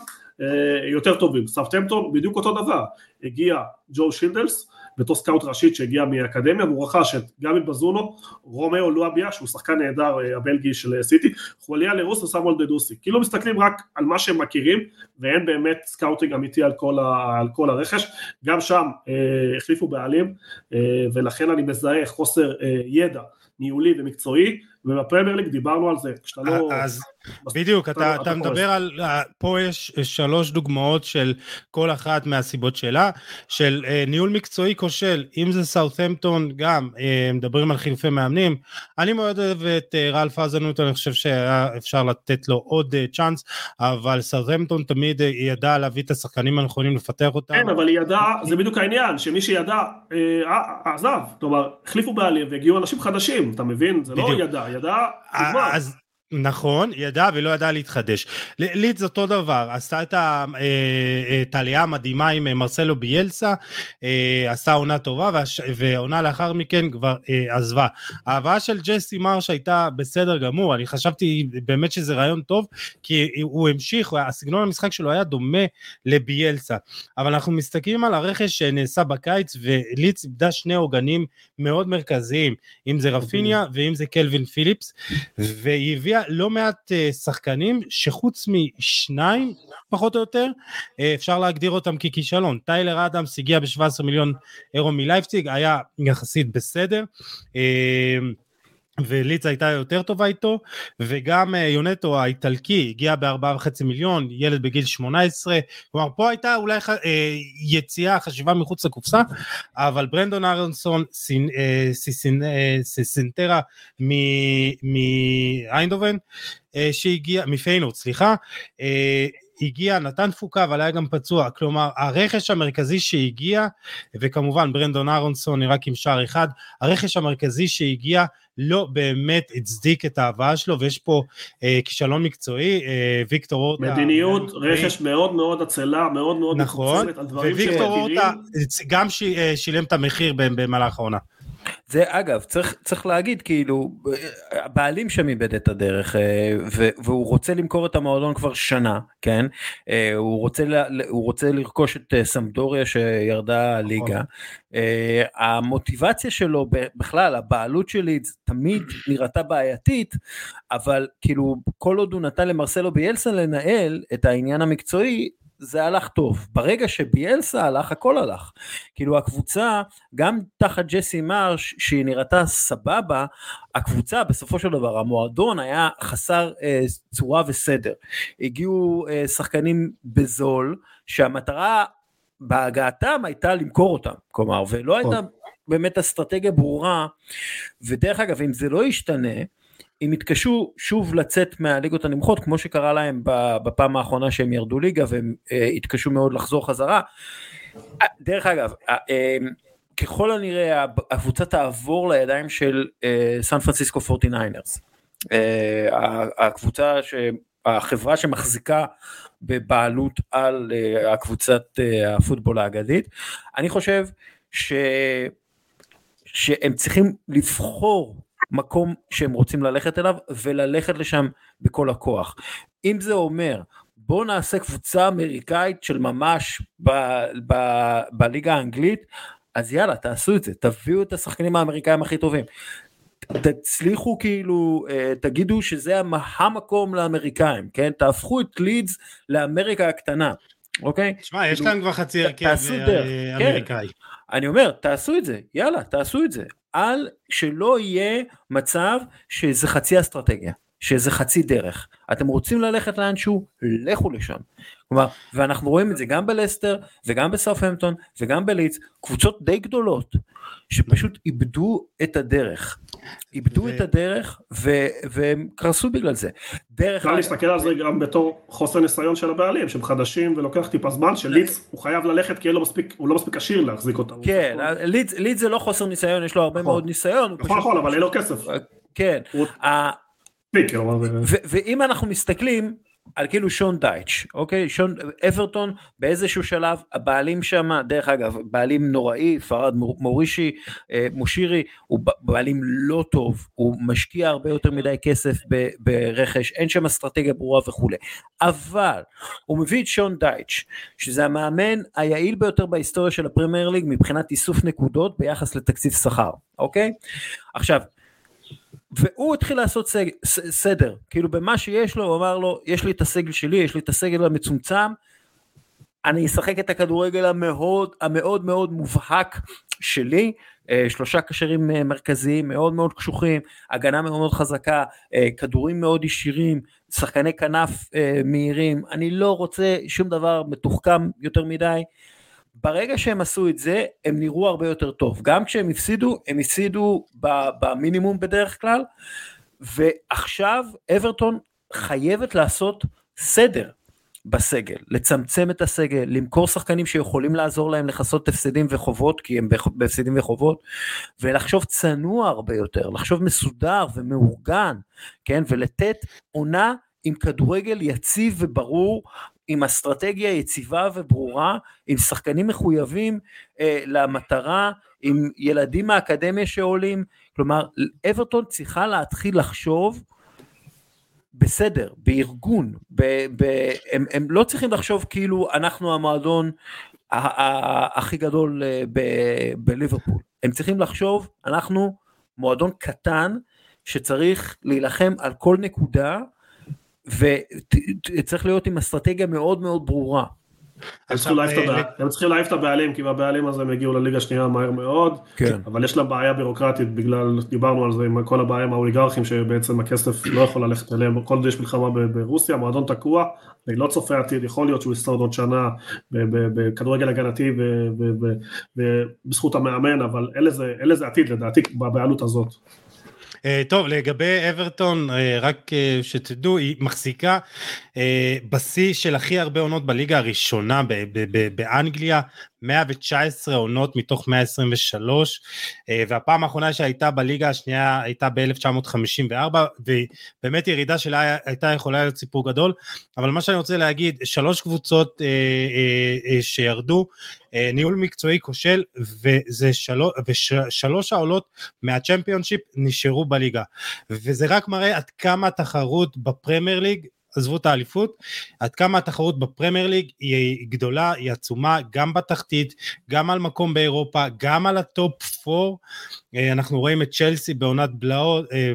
יותר טובים, סאות'המפטון בדיוק אותו דבר, הגיע ג'ו שילדלס, בתור סקאוט ראשית שהגיע מהאקדמיה, והוא רכש את גבי בזונו, רומאו לואביה, שהוא שחקן נהדר הבלגי של סיטי, חוליה לרוס וסמואל דדוסי, כאילו מסתכלים רק על מה שהם מכירים, ואין באמת סקאוטינג אמיתי על כל הרכש, גם שם החליפו בעלים, ולכן אני מזהה חוסר ידע, ניהולי ומקצועי, ובפרמייר ליג דיברנו על זה, כשאתה לא... אז בדיוק, אתה מדבר על... פה יש שלוש דוגמאות של כל אחת מהסיבות שלה, של ניהול מקצועי כושל, אם זה סאות'המפטון גם, מדברים על חילופי מאמנים, אני מאוד אוהב את רלף האזנוט, אני חושב שאפשר לתת לו עוד צ'אנס, אבל סאות'המפטון תמיד ידע להביא את השחקנים הנכונים, לפתח אותם. כן, אבל היא ידעה, זה בדיוק העניין, שמי שידע עזב, כלומר, החליפו בעלים והגיעו אנשים חדשים, אתה מבין? זה לא ידע. אז נכון, ידע ולא ידע להתחדש. ליד זה אותו דבר, עשתה את העלייה המדהימה עם מרסלו ביאלסה, עשתה עונה טובה, ועונה לאחר מכן כבר עזבה. ההבאה של ג'סי מרש הייתה בסדר גמור, אני חשבתי באמת שזה רעיון טוב, כי הוא המשיך, הסגנון המשחק שלו היה דומה לביאלסה, אבל אנחנו מסתכלים על הרכש שנעשה בקיץ, וליד סיבדה שני עוגנים מאוד מרכזיים, אם זה רפיניה ואם זה קלווין פיליפס, והיא הביאה לא מעט שחקנים שחוץ משניים פחות או יותר אפשר להגדיר אותם ככישלון. טיילר אדמס הגיע ב-17 מיליון אירו מלייפציג, היה יחסית בסדר, וליץ הייתה יותר טובה איתו, וגם יונטו האיטלקי הגיע ב-4.5 מיליון, ילד בגיל 18, כלומר פה הייתה אולי יציאה, חשיבה מחוץ לקופסה, אבל ברנדון ארנסון, סיסנטרה מאיינדובן, שהגיע, מפיינורד, סליחה, הגיע, נתן תפוקה, אבל היה גם פצוע, כלומר, הרכש המרכזי שהגיע, וכמובן ברנדון ארנסון נראה עם שער אחד, הרכש המרכזי שהגיע, לא באמת הצדיק את ההבאה שלו, ויש פה כישלון מקצועי, ויקטור אורטה... מדיניות, רכש מאוד מאוד עצלה, מאוד מאוד נכון, וויקטור אורטה גם שילם את המחיר במהלך העונה. זה אגב, צריך להגיד, כאילו, הבעלים שם איבד את הדרך, והוא רוצה למכור את המועדון כבר שנה, כן? הוא רוצה לרכוש את סמדוריה שירדה ליגה. המוטיבציה שלו בכלל, הבעלות שלי תמיד נראתה בעייתית, אבל כאילו, כל עוד הוא נתן למרסלו ביאלסה לנהל את העניין המקצועי, זה הלך טוב. ברגע שביאלסה הלך, הכל הלך. כאילו הקבוצה, גם תחת ג'סי מרש, שהיא נראתה סבבה, הקבוצה בסופו של דבר, המועדון היה חסר צורה וסדר. הגיעו שחקנים בזול, שהמטרה בהגעתם הייתה למכור אותם, כלומר, ולא הייתה באמת אסטרטגיה ברורה, ודרך אגב, אם זה לא ישתנה, הם התקשו שוב לצאת מהליגות הנמוכות, כמו שקרה להם בפעם האחרונה שהם ירדו ליגה, והם התקשו מאוד לחזור חזרה. דרך אגב, ככל הנראה, הקבוצה תעבור לידיים של סן פרנסיסקו 49ers. הקבוצה, החברה שמחזיקה בבעלות על הקבוצת הפוטבול האגדית. אני חושב שהם צריכים לבחור מקום שהם רוצים ללכת אליו, וללכת לשם בכל הכוח. אם זה אומר, בוא נעשה קבוצה אמריקאית של ממש בליגה האנגלית, אז יאללה, תעשו את זה, תביאו את השחקנים האמריקאים הכי טובים. תצליחו כאילו, תגידו שזה המקום לאמריקאים, כן? תהפכו את לידס לאמריקה הקטנה, אוקיי? תשמע, יש להם כבר חצי הרכב אמריקאי. אני אומר, תעשו את זה, יאללה, תעשו את זה. על שלא יהיה מצב שזה חצי אסטרטגיה, שזה חצי דרך. אתם רוצים ללכת לאנשהו, לכו לשם. כלומר, ואנחנו רואים את זה גם בלסטר, וגם בסאות'המפטון, וגם בלידס, קבוצות די גדולות, שפשוט איבדו את הדרך. איבדו את הדרך, והם קרסו בגלל זה. דרך... אני אסתכל על זה גם בתור חוסר ניסיון של הבעלים, שהם חדשים, ולוקח טיפה זמן, שלידס הוא חייב ללכת, כי הוא לא מספיק עשיר להחזיק אותם. כן, לידס זה לא חוסר ניסיון, יש לו הרבה מאוד ניסיון. נכון, אבל אין לו כסף. כן. ואם אנחנו מסתכלים, על כאילו שון דייץ', אוקיי, שון אברטון, באיזשהו שלב, הבעלים שם, דרך אגב, בעלים נוראי, פרד מורישי, מושירי, הוא בעלים לא טוב, הוא משקיע הרבה יותר מדי כסף ברכש, אין שם אסטרטגיה ברורה וכו'. אבל, הוא מביא את שון דייץ', שזה המאמן היעיל ביותר בהיסטוריה של הפרמייר ליג, מבחינת איסוף נקודות, ביחס לתקציב שכר, אוקיי? עכשיו, והוא התחיל לעשות סדר, כאילו במה שיש לו, הוא אמר לו, יש לי את הסגל שלי, יש לי את הסגל המצומצם, אני אשחק את הכדורגל המאוד מאוד מובהק שלי, שלושה קשרים מרכזיים, מאוד מאוד קשוחים, הגנה מאוד מאוד חזקה, כדורים מאוד ישירים, שחקני כנף מהירים, אני לא רוצה שום דבר מתוחכם יותר מדי, ברגע שהם עשו את זה, הם נראו הרבה יותר טוב. גם כשהם הפסידו, הם הפסידו במינימום בדרך כלל, ועכשיו אברטון חייבת לעשות סדר בסגל, לצמצם את הסגל, למכור שחקנים שיכולים לעזור להם לחסות הפסדים וחובות, כי הם בהפסדים וחובות, ולחשוב צנוע הרבה יותר, לחשוב מסודר ומאורגן, כן? ולתת עונה עם כדורגל יציב וברור, עם אסטרטגיה יציבה וברורה, עם שחקנים מחויבים למטרה, עם ילדים מהאקדמיה שעולים, כלומר, אברטון צריכה להתחיל לחשוב בסדר, בארגון, הם לא צריכים לחשוב כאילו אנחנו המועדון הכי גדול בליברפול, הם צריכים לחשוב, אנחנו מועדון קטן, שצריך להילחם על כל נקודה, וצריך להיות עם אסטרטגיה מאוד מאוד ברורה. הם צריכים להעיף את הבעלים, כי בבעלים הזה הם הגיעו לליגה השנייה מהר מאוד, אבל יש לה בעיה בירוקרטית, בגלל, דיברנו על זה עם כל הבעיה עם האוליגרכים, שבעצם הכסף לא יכול ללכת אליהם, כל יש מלחמה ברוסיה, מועדון תקוע, אני לא צופה עתיד, יכול להיות שהוא ישרוד עוד שנה, בכדורגל הגנתי, ובזכות המאמן, אבל אין לזה עתיד לדעתי, בבעלות הזאת. טוב, לגבי אברטון, רק שתדעו, היא מחזיקה בשיא של הכי הרבה עונות בליגה הראשונה באנגליה, 119 עונות מתוך 123, והפעם האחרונה שהייתה בליגה השנייה הייתה ב-1954, ובאמת ירידה שלה הייתה יכולה להיות סיפור גדול, אבל מה שאני רוצה להגיד, שלוש קבוצות שירדו, ניהול מקצועי כושל, ושלוש העולות מהצ'מפיונשיפ נשארו בליגה, וזה רק מראה עד כמה התחרות בפרמייר ליג, עזבו את האליפות, עד כמה התחרות בפרמייר ליג היא גדולה, היא עצומה, גם בתחתית, גם על מקום באירופה, גם על הטופ 4, אנחנו רואים את צ'לסי בעונת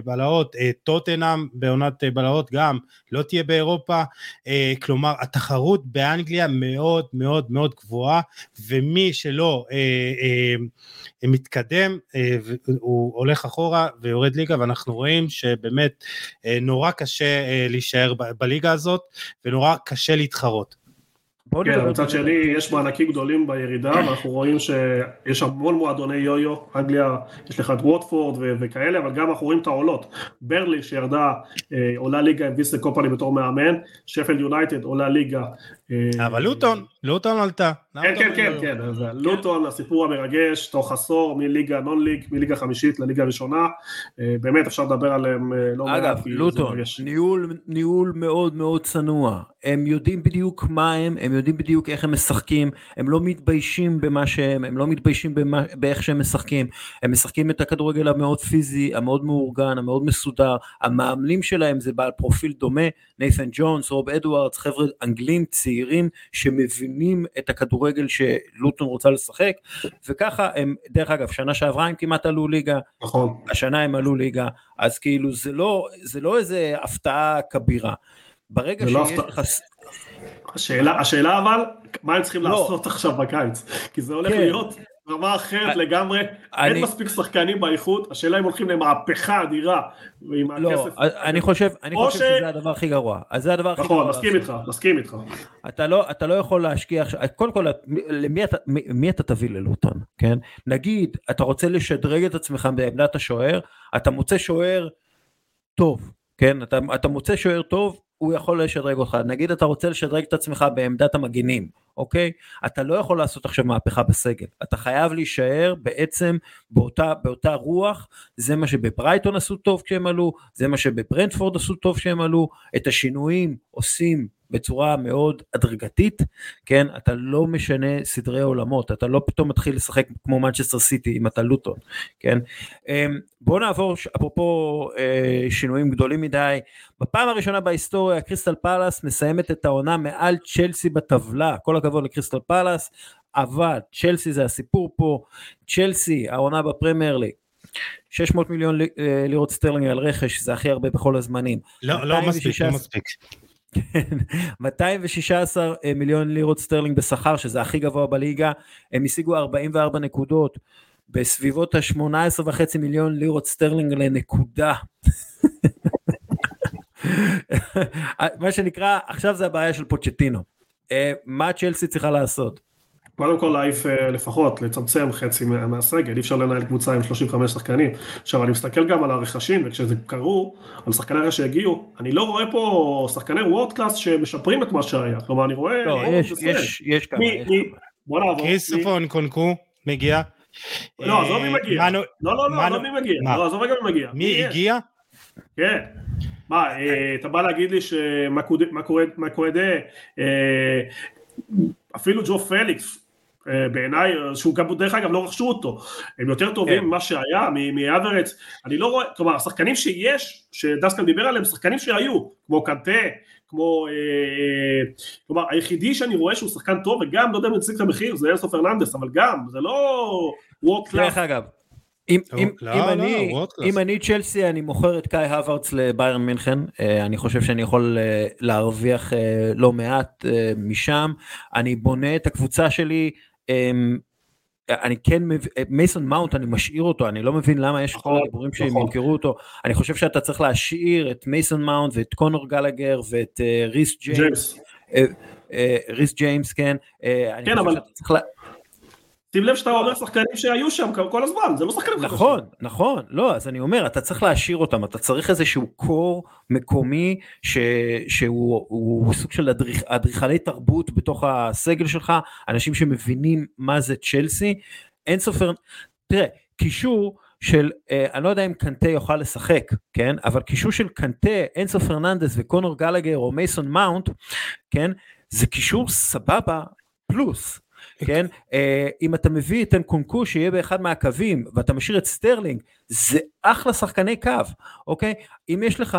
בלהות, טוטנהאם בעונת בלהות גם לא תהיה באירופה, כלומר התחרות באנגליה מאוד מאוד מאוד גבוהה, ומי שלא מתקדם הוא הולך אחורה ויורד ליגה, ואנחנו רואים שבאמת נורא קשה להישאר בליגה הזאת ונורא קשה להתחרות. כן, מצד שני יש מענקים גדולים בירידה, ואנחנו רואים שיש המון מועדוני יו-יו, אנגליה יש לך את ווטפורד וכאלה, אבל גם אנחנו רואים את העולות, ברלי שירדה עולה ליגה עם ויסט קופני בתור מאמן, שפלד יונייטד עולה ליגה. אבל לוטון עלתה. כן, לוטון, הסיפור המרגש, תוך עשור, מליגה נון ליג, מליגה חמישית לליגה ראשונה, באמת אפשר לדבר עליהם. אגב, לוטון, ניהול מאוד מאוד צנוע, הם יודעים בדיוק מה הם יודעים בדיוק איך הם משחקים, הם לא מתביישים במה שהם, הם לא מתביישים באיך שהם משחקים, הם משחקים את הכדורגל המאוד פיזי, המאוד מאורגן, המאוד מסודר, המאמנים שלהם זה בעל פרופיל דומה, נייתן ג'ונס, רוב אדוארדס, חבר'ה אנגלים צעירים שמבינים את הכדורגל שלוטון רוצה לשחק, וככה הם, דרך אגב, שנה שעברה הם כמעט עלו ליגה, נכון. השנה הם עלו ליגה, אז כאילו זה לא איזה הפתעה כבירה, ברגע שיש לך... השאלה אבל, מה הם צריכים לעשות עכשיו בקיץ? כי זה הולך להיות רמה אחרת לגמרי, אין מספיק שחקנים באיכות, השאלה אם הולכים למהפכה אדירה, לא, אני חושב שזה הדבר הכי גרוע, אז זה הדבר הכי גרוע. נכון, מסכים איתך. אתה לא יכול להשקיע, קודם כל, למי אתה תביא ללוטון, כן? נגיד, אתה רוצה לשדרג את עצמך בעמדת השוער, אתה מוצא שוער טוב, כן? אתה מוצא שוער טוב, הוא יכול לשדרג אותך, נגיד אתה רוצה לשדרג את עצמך בעמדת המגינים, אוקיי? אתה לא יכול לעשות עכשיו מהפכה בסגל, אתה חייב להישאר בעצם באותה רוח, זה מה שבברייטון עשו טוב כשהם עלו, זה מה שבברנטפורד עשו טוב כשהם עלו, את השינויים עושים בצורה מאוד הדרגתית, כן? אתה לא משנה סדרי עולמות, אתה לא פתאום מתחיל לשחק כמו מנצ'סטר סיטי, אם אתה לוטון, כן? בואו נעבור, אפרופו שינויים גדולים מדי, בפעם הראשונה בהיסטוריה, קריסטל פלאס מסיימת את העונה מעל צ'לסי בטבלה, כל הכבוד לקריסטל פלאס, אבל צ'לסי זה הסיפור פה, צ'לסי, העונה בפרמייר ליג, 600 מיליון לירות סטרלינג על רכש, זה הכי הרבה בכל הזמנים. לא מספיק, לא מספיק. 216 מיליון לירות סטרלינג בשכר, שזה הכי גבוה בליגה, הם השיגו 44 נקודות, בסביבות ה-18.5 מיליון לירות סטרלינג לנקודה, מה שנקרא, עכשיו זה הבעיה של פוצ'טינו, מה צ'לסי צריכה לעשות? קודם כל להעיף לפחות, לצמצם חצי מהסגל, אי אפשר לנהל קבוצה עם 35 שחקנים, עכשיו אני מסתכל גם על הרכשים, וכשזה קרו, על שחקני הרכש שהגיעו, אני לא רואה פה שחקני וורד קלאס שמשפרים את מה שהיה, כלומר אני רואה... לא, יש כמה, בוא נעבור. קריסטופון קונקו מגיע. לא, עזוב מי מגיע. לא, עזוב מי מגיע. מי הגיע? כן. מה, אתה בא להגיד לי שמקועדה, אפילו ג'ו פליקס, בעיניי, שהוא גם דרך אגב לא רכשו אותו, הם יותר טובים ממה שהיה, מאברץ, אני לא רואה, כלומר, השחקנים שיש, שדסקל דיבר עליהם, שחקנים שהיו, כמו קנטה, כמו, כלומר, היחידי שאני רואה שהוא שחקן טוב, וגם, לא יודע אם נציג את המחיר, זה אלסו פרננדס, אבל גם, זה לא... דרך אגב, אם אני צ'לסי, אני מוכר את קאי הוורץ לביירן מינכן, אני חושב שאני יכול להרוויח לא מעט משם, אני בונה את הקבוצה שלי, אני כן, מייסון מאונט אני משאיר אותו, אני לא מבין למה יש כל הדיבורים שהם ימכרו אותו, אני חושב שאתה צריך להשאיר את מייסון מאונט ואת קונור גלגר ואת ריס ג'יימס, כן, אני חושב שאתה צריך לה... שים לב שאתה אומר שחקנים שהיו שם כל הזמן, זה לא שחקנים. נכון, לא, אז אני אומר, אתה צריך להשאיר אותם, אתה צריך איזשהו קור מקומי, שהוא סוג של אדריכלי תרבות בתוך הסגל שלך, אנשים שמבינים מה זה צ'לסי, אין סופר, תראה, קישור, של, אני לא יודע אם קנטה יוכל לשחק, כן, אבל קישור של קנטה, אינסו פרננדס וקונור גלגר או מייסון מאונט, כן, זה קישור סבבה פלוס, כן, אם אתה מביא את אנקונקו שיהיה באחד מהקווים, ואתה משאיר את סטרלינג, זה אחלה שחקני קו, אוקיי? אם יש לך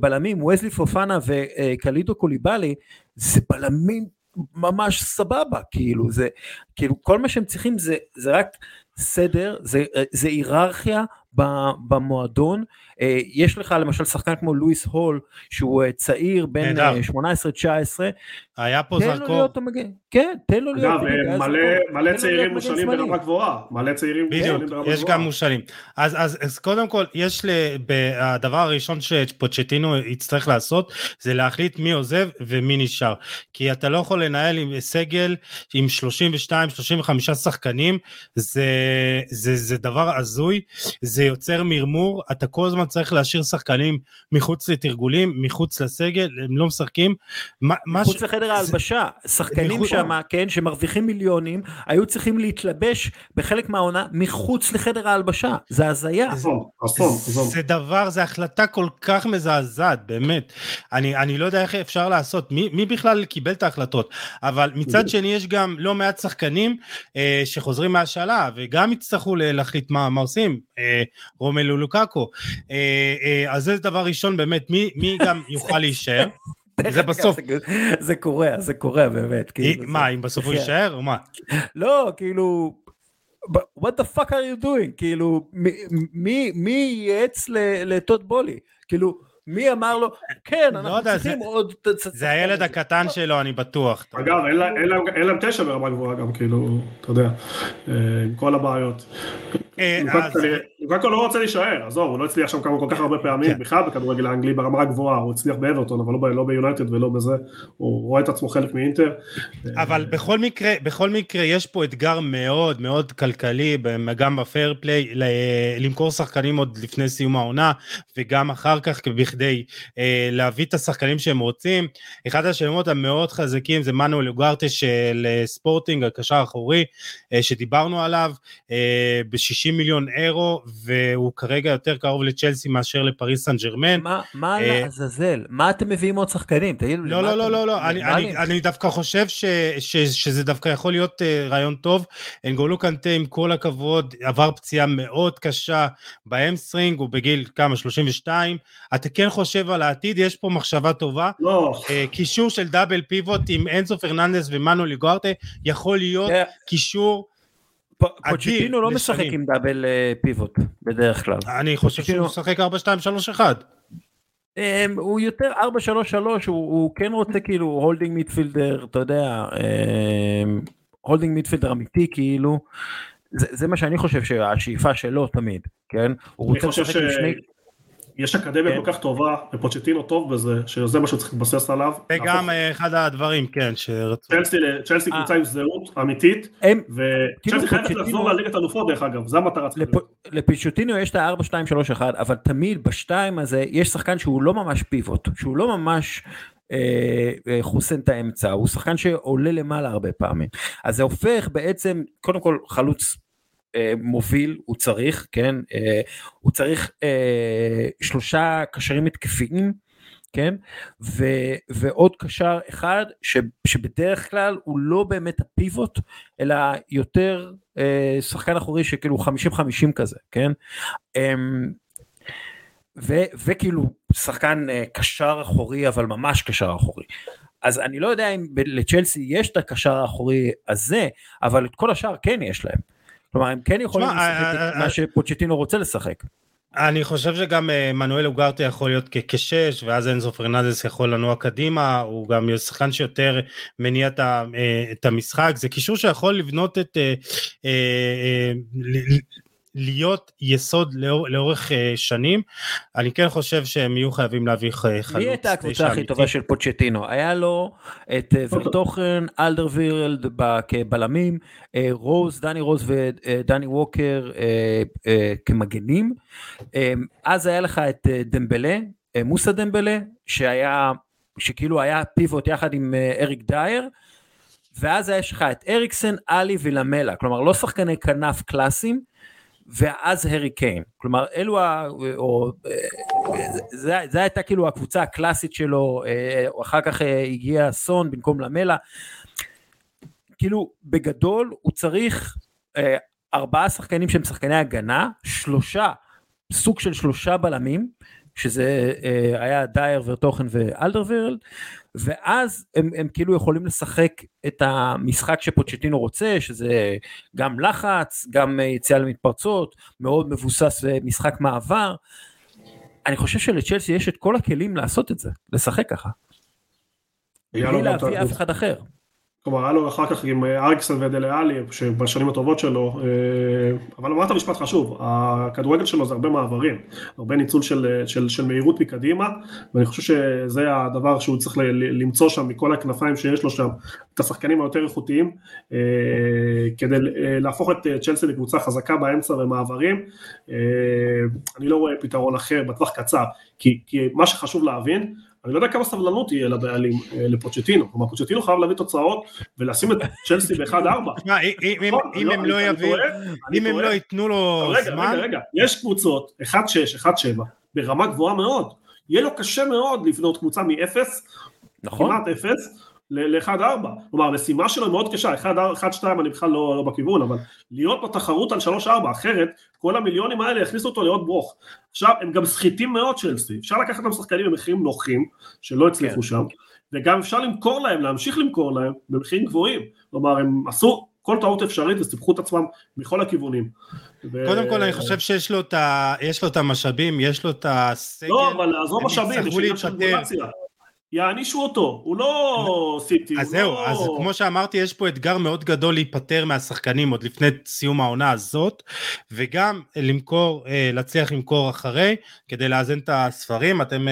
בלמים, וויזלי פופנה וקלידו קוליבאלי, זה בלמים ממש סבבה, כאילו, כל מה שהם צריכים זה רק סדר, זה היררכיה במועדון. יש לך למשל שחקן כמו לואיס הול, שהוא צעיר בין 18-19, היה פה זרקור, כן, תן לו להיות מלא צעירים מושלים ברמה גבוהה, יש גם מושלים. אז קודם כל, הדבר הראשון שפוצ'טינו יצטרך לעשות, זה להחליט מי עוזב ומי נשאר, כי אתה לא יכול לנהל עם סגל, עם 32-35 שחקנים, זה דבר עזוי, זה יוצר מרמור, אתה כל הזמן צריך להשאיר שחקנים מחוץ לתרגולים, מחוץ לסגל, הם לא משחקים. מחוץ לחדר ההלבשה, שחקנים שם, כן, שמרוויחים מיליונים, היו צריכים להתלבש בחלק מהעונה, מחוץ לחדר ההלבשה, זה הזיה. זה דבר, זה החלטה כל כך מזעזעת, באמת. אני לא יודע איך אפשר לעשות, מי בכלל קיבל את ההחלטות, אבל מצד שני יש גם לא מעט שחקנים שחוזרים מהשאלה, וגם יצטרכו להחליט מה עושים, רומלו לוקאקו, אז זה דבר ראשון באמת, מי גם יוכל להישאר, זה בסוף, זה קורה באמת, מה, אם בסוף הוא יישאר או מה? לא, כאילו, what the fuck are you doing, כאילו, מי ייעץ לטוד בולי, כאילו, מי אמר לו, כן, אנחנו צריכים עוד... זה הילד הקטן שלו, אני בטוח. אגב, אין להם 9 ברמה גבוהה גם, כאילו, אתה יודע, עם כל הבעיות. הוא רק לא רוצה להישאר, עזוב, הוא לא הצליח שם כל כך הרבה פעמים, בכלל בכדורגל האנגלי ברמה גבוהה, הוא הצליח באברטון, אבל לא ביונייטד ולא בזה, הוא רואה את עצמו חלק מאינטר. אבל בכל מקרה, יש פה אתגר מאוד מאוד כלכלי, גם בפייר פליי, למכור שחקנים עוד לפני סיום העונה, וגם אחר כך כדי להביא את השחקנים שהם רוצים. אחד השמות המאוד חזקים זה מנואל אוגרטה של ספורטינג, הקשר האחורי, שדיברנו עליו, ב$60 מיליון, והוא כרגע יותר קרוב לצ'לסי מאשר לפריס סן ז'רמן. מה לעזאזל? מה אתם מביאים עוד שחקנים? לא, אני דווקא חושב שזה דווקא יכול להיות רעיון טוב. אנגולו קנטה, עם כל הכבוד, עבר פציעה מאוד קשה באמסטרינג, הוא בגיל כמה? 32. אתה כן חושב על העתיד, יש פה מחשבה טובה, קישור של דאבל פיבוט עם אנסו פרננדס ומנואל אוגרטה, יכול להיות קישור פוצ'טינו לא משחק עם דאבל פיבוט, בדרך כלל. אני חושב שהוא משחק 4-2-3-1. הוא יותר 4-3-3, הוא כן רוצה כאילו הולדינג מידפילדר, אתה יודע, הולדינג מידפילדר אמיתי כאילו, זה מה שאני חושב שהשאיפה שלו תמיד, כן? הוא רוצה לשחק עם שני... יש אקדמיה כל כך טובה, ופוצ'טינו טוב בזה, שזה מה שצריך לבסס עליו. זה גם אחד הדברים, כן, שרצו. צ'לסי קבוצה עם זהות אמיתית, וצ'לסי חייבת לחזור לליגת האלופות, דרך אגב, זה המטרה. לפוצ'טינו יש את ה-4-2-3-1, אבל תמיד בשתיים הזה, יש שחקן שהוא לא ממש פיבוט, שהוא לא ממש חוסן את האמצע, הוא שחקן שעולה למעלה הרבה פעמים. אז זה הופך בעצם, קודם כל, חלוץ מוביל, הוא צריך, כן, הוא צריך 3 קשרים התקפיים, כן, ועוד קשר אחד, שבדרך כלל הוא לא באמת הפיבוט, אלא יותר שחקן אחורי שכאילו 50-50 כזה, כן, וכאילו שחקן קשר אחורי, אבל ממש קשר אחורי. אז אני לא יודע אם לצ'לסי יש את הקשר האחורי הזה, אבל את כל השאר כן יש להם. כלומר, הם כן יכולים לשחק את מה שפוצ'טינו רוצה לשחק. אני חושב שגם מנואל אוגרטה יכול להיות כ-6, ואז אנסו פרננדס יכול לנוע קדימה, הוא גם שחקן שיותר מניע את המשחק, זה קישור שיכול לבנות את... להיות יסוד לאורך שנים. אני כן חושב שהם יהיו חייבים להביא חלוץ. מי הייתה הקבוצה הכי טובה של פוצ'טינו? היה לו את ורטוכן, אלדרווירלד כבלמים, דני רוז ודני ווקר כמגנים, אז היה לך את דמבלה, מוסא דמבלה, שכאילו היה פיבוט יחד עם אריק דייר, ואז יש לך את אריקסן, אלי ולמלה, כלומר לא שחקני כנף קלאסיים, ואז הרי קיין, כלומר אלו, זה הייתה כאילו הקבוצה הקלאסית שלו, אחר כך הגיע סון במקום למלה, כאילו בגדול הוא צריך 4 שחקנים שהם שחקני הגנה, 3 סוג של 3 בלמים, שזה היה דייר ורטוכן ואלדרווירלד, ואז הם כאילו יכולים לשחק את המשחק שפוצ'טינו רוצה, שזה גם לחץ, גם יציאה למתפרצות, מאוד מבוסס משחק מעבר. אני חושב שלצ'לסי יש את כל הכלים לעשות את זה, לשחק ככה. בלי להביא אף אחד אחר. כלומר, היה לו אחר כך עם אריקסן ודלאלי, שבשנים הטובות שלו, אבל אמרת משפט חשוב, הכדורגל שלו זה הרבה מעברים, הרבה ניצול של מהירות מקדימה, ואני חושב שזה הדבר שהוא צריך למצוא שם, מכל הכנפיים שיש לו שם, את השחקנים היותר איכותיים, כדי להפוך את צ'לסי לקבוצה חזקה באמצע ומעברים. אני לא רואה פתרון אחר בטווח קצר, כי מה שחשוב להבין, אני לא יודע כמה סבלנות יהיה לבעלים לפוצ'טינו, כלומר פוצ'טינו חייב להביא תוצאות ולשים את צ'לסי ב-1-4. אם הם לא יביאו, אם הם לא ייתנו לו זמן. רגע, יש קבוצות 1-6, 1-7, ברמה גבוהה מאוד, יהיה לו קשה מאוד לבנות קבוצה מ-0, כמעט 0, ל-1-4, כלומר המשימה שלו מאוד קשה, 1-2 אני בכלל לא בכיוון, אבל להיות בתחרות על 3-4, אחרת כל המיליונים האלה הכניסו אותו להיות ברוך. עכשיו הם גם סחיטים מאוד צ'לסי, אפשר לקחת להם שחקנים במחירים נוחים, שלא הצליחו שם, וגם אפשר למכור להם, להמשיך למכור להם במחירים גבוהים, כלומר הם עשו כל טעות אפשרית וסיפחו את עצמם מכל הכיוונים. קודם כל אני חושב שיש לו את המשאבים, יש לו את הסגל, לא, אבל לעזור משאבים, יש לי שרגולציה. יענישו אותו, הוא לא סיטי. אז זהו, אז כמו שאמרתי, יש פה אתגר מאוד גדול להיפטר מהשחקנים עוד לפני סיום העונה הזאת, וגם למכור, להצליח למכור אחרי, כדי לאזן את הספרים, אתם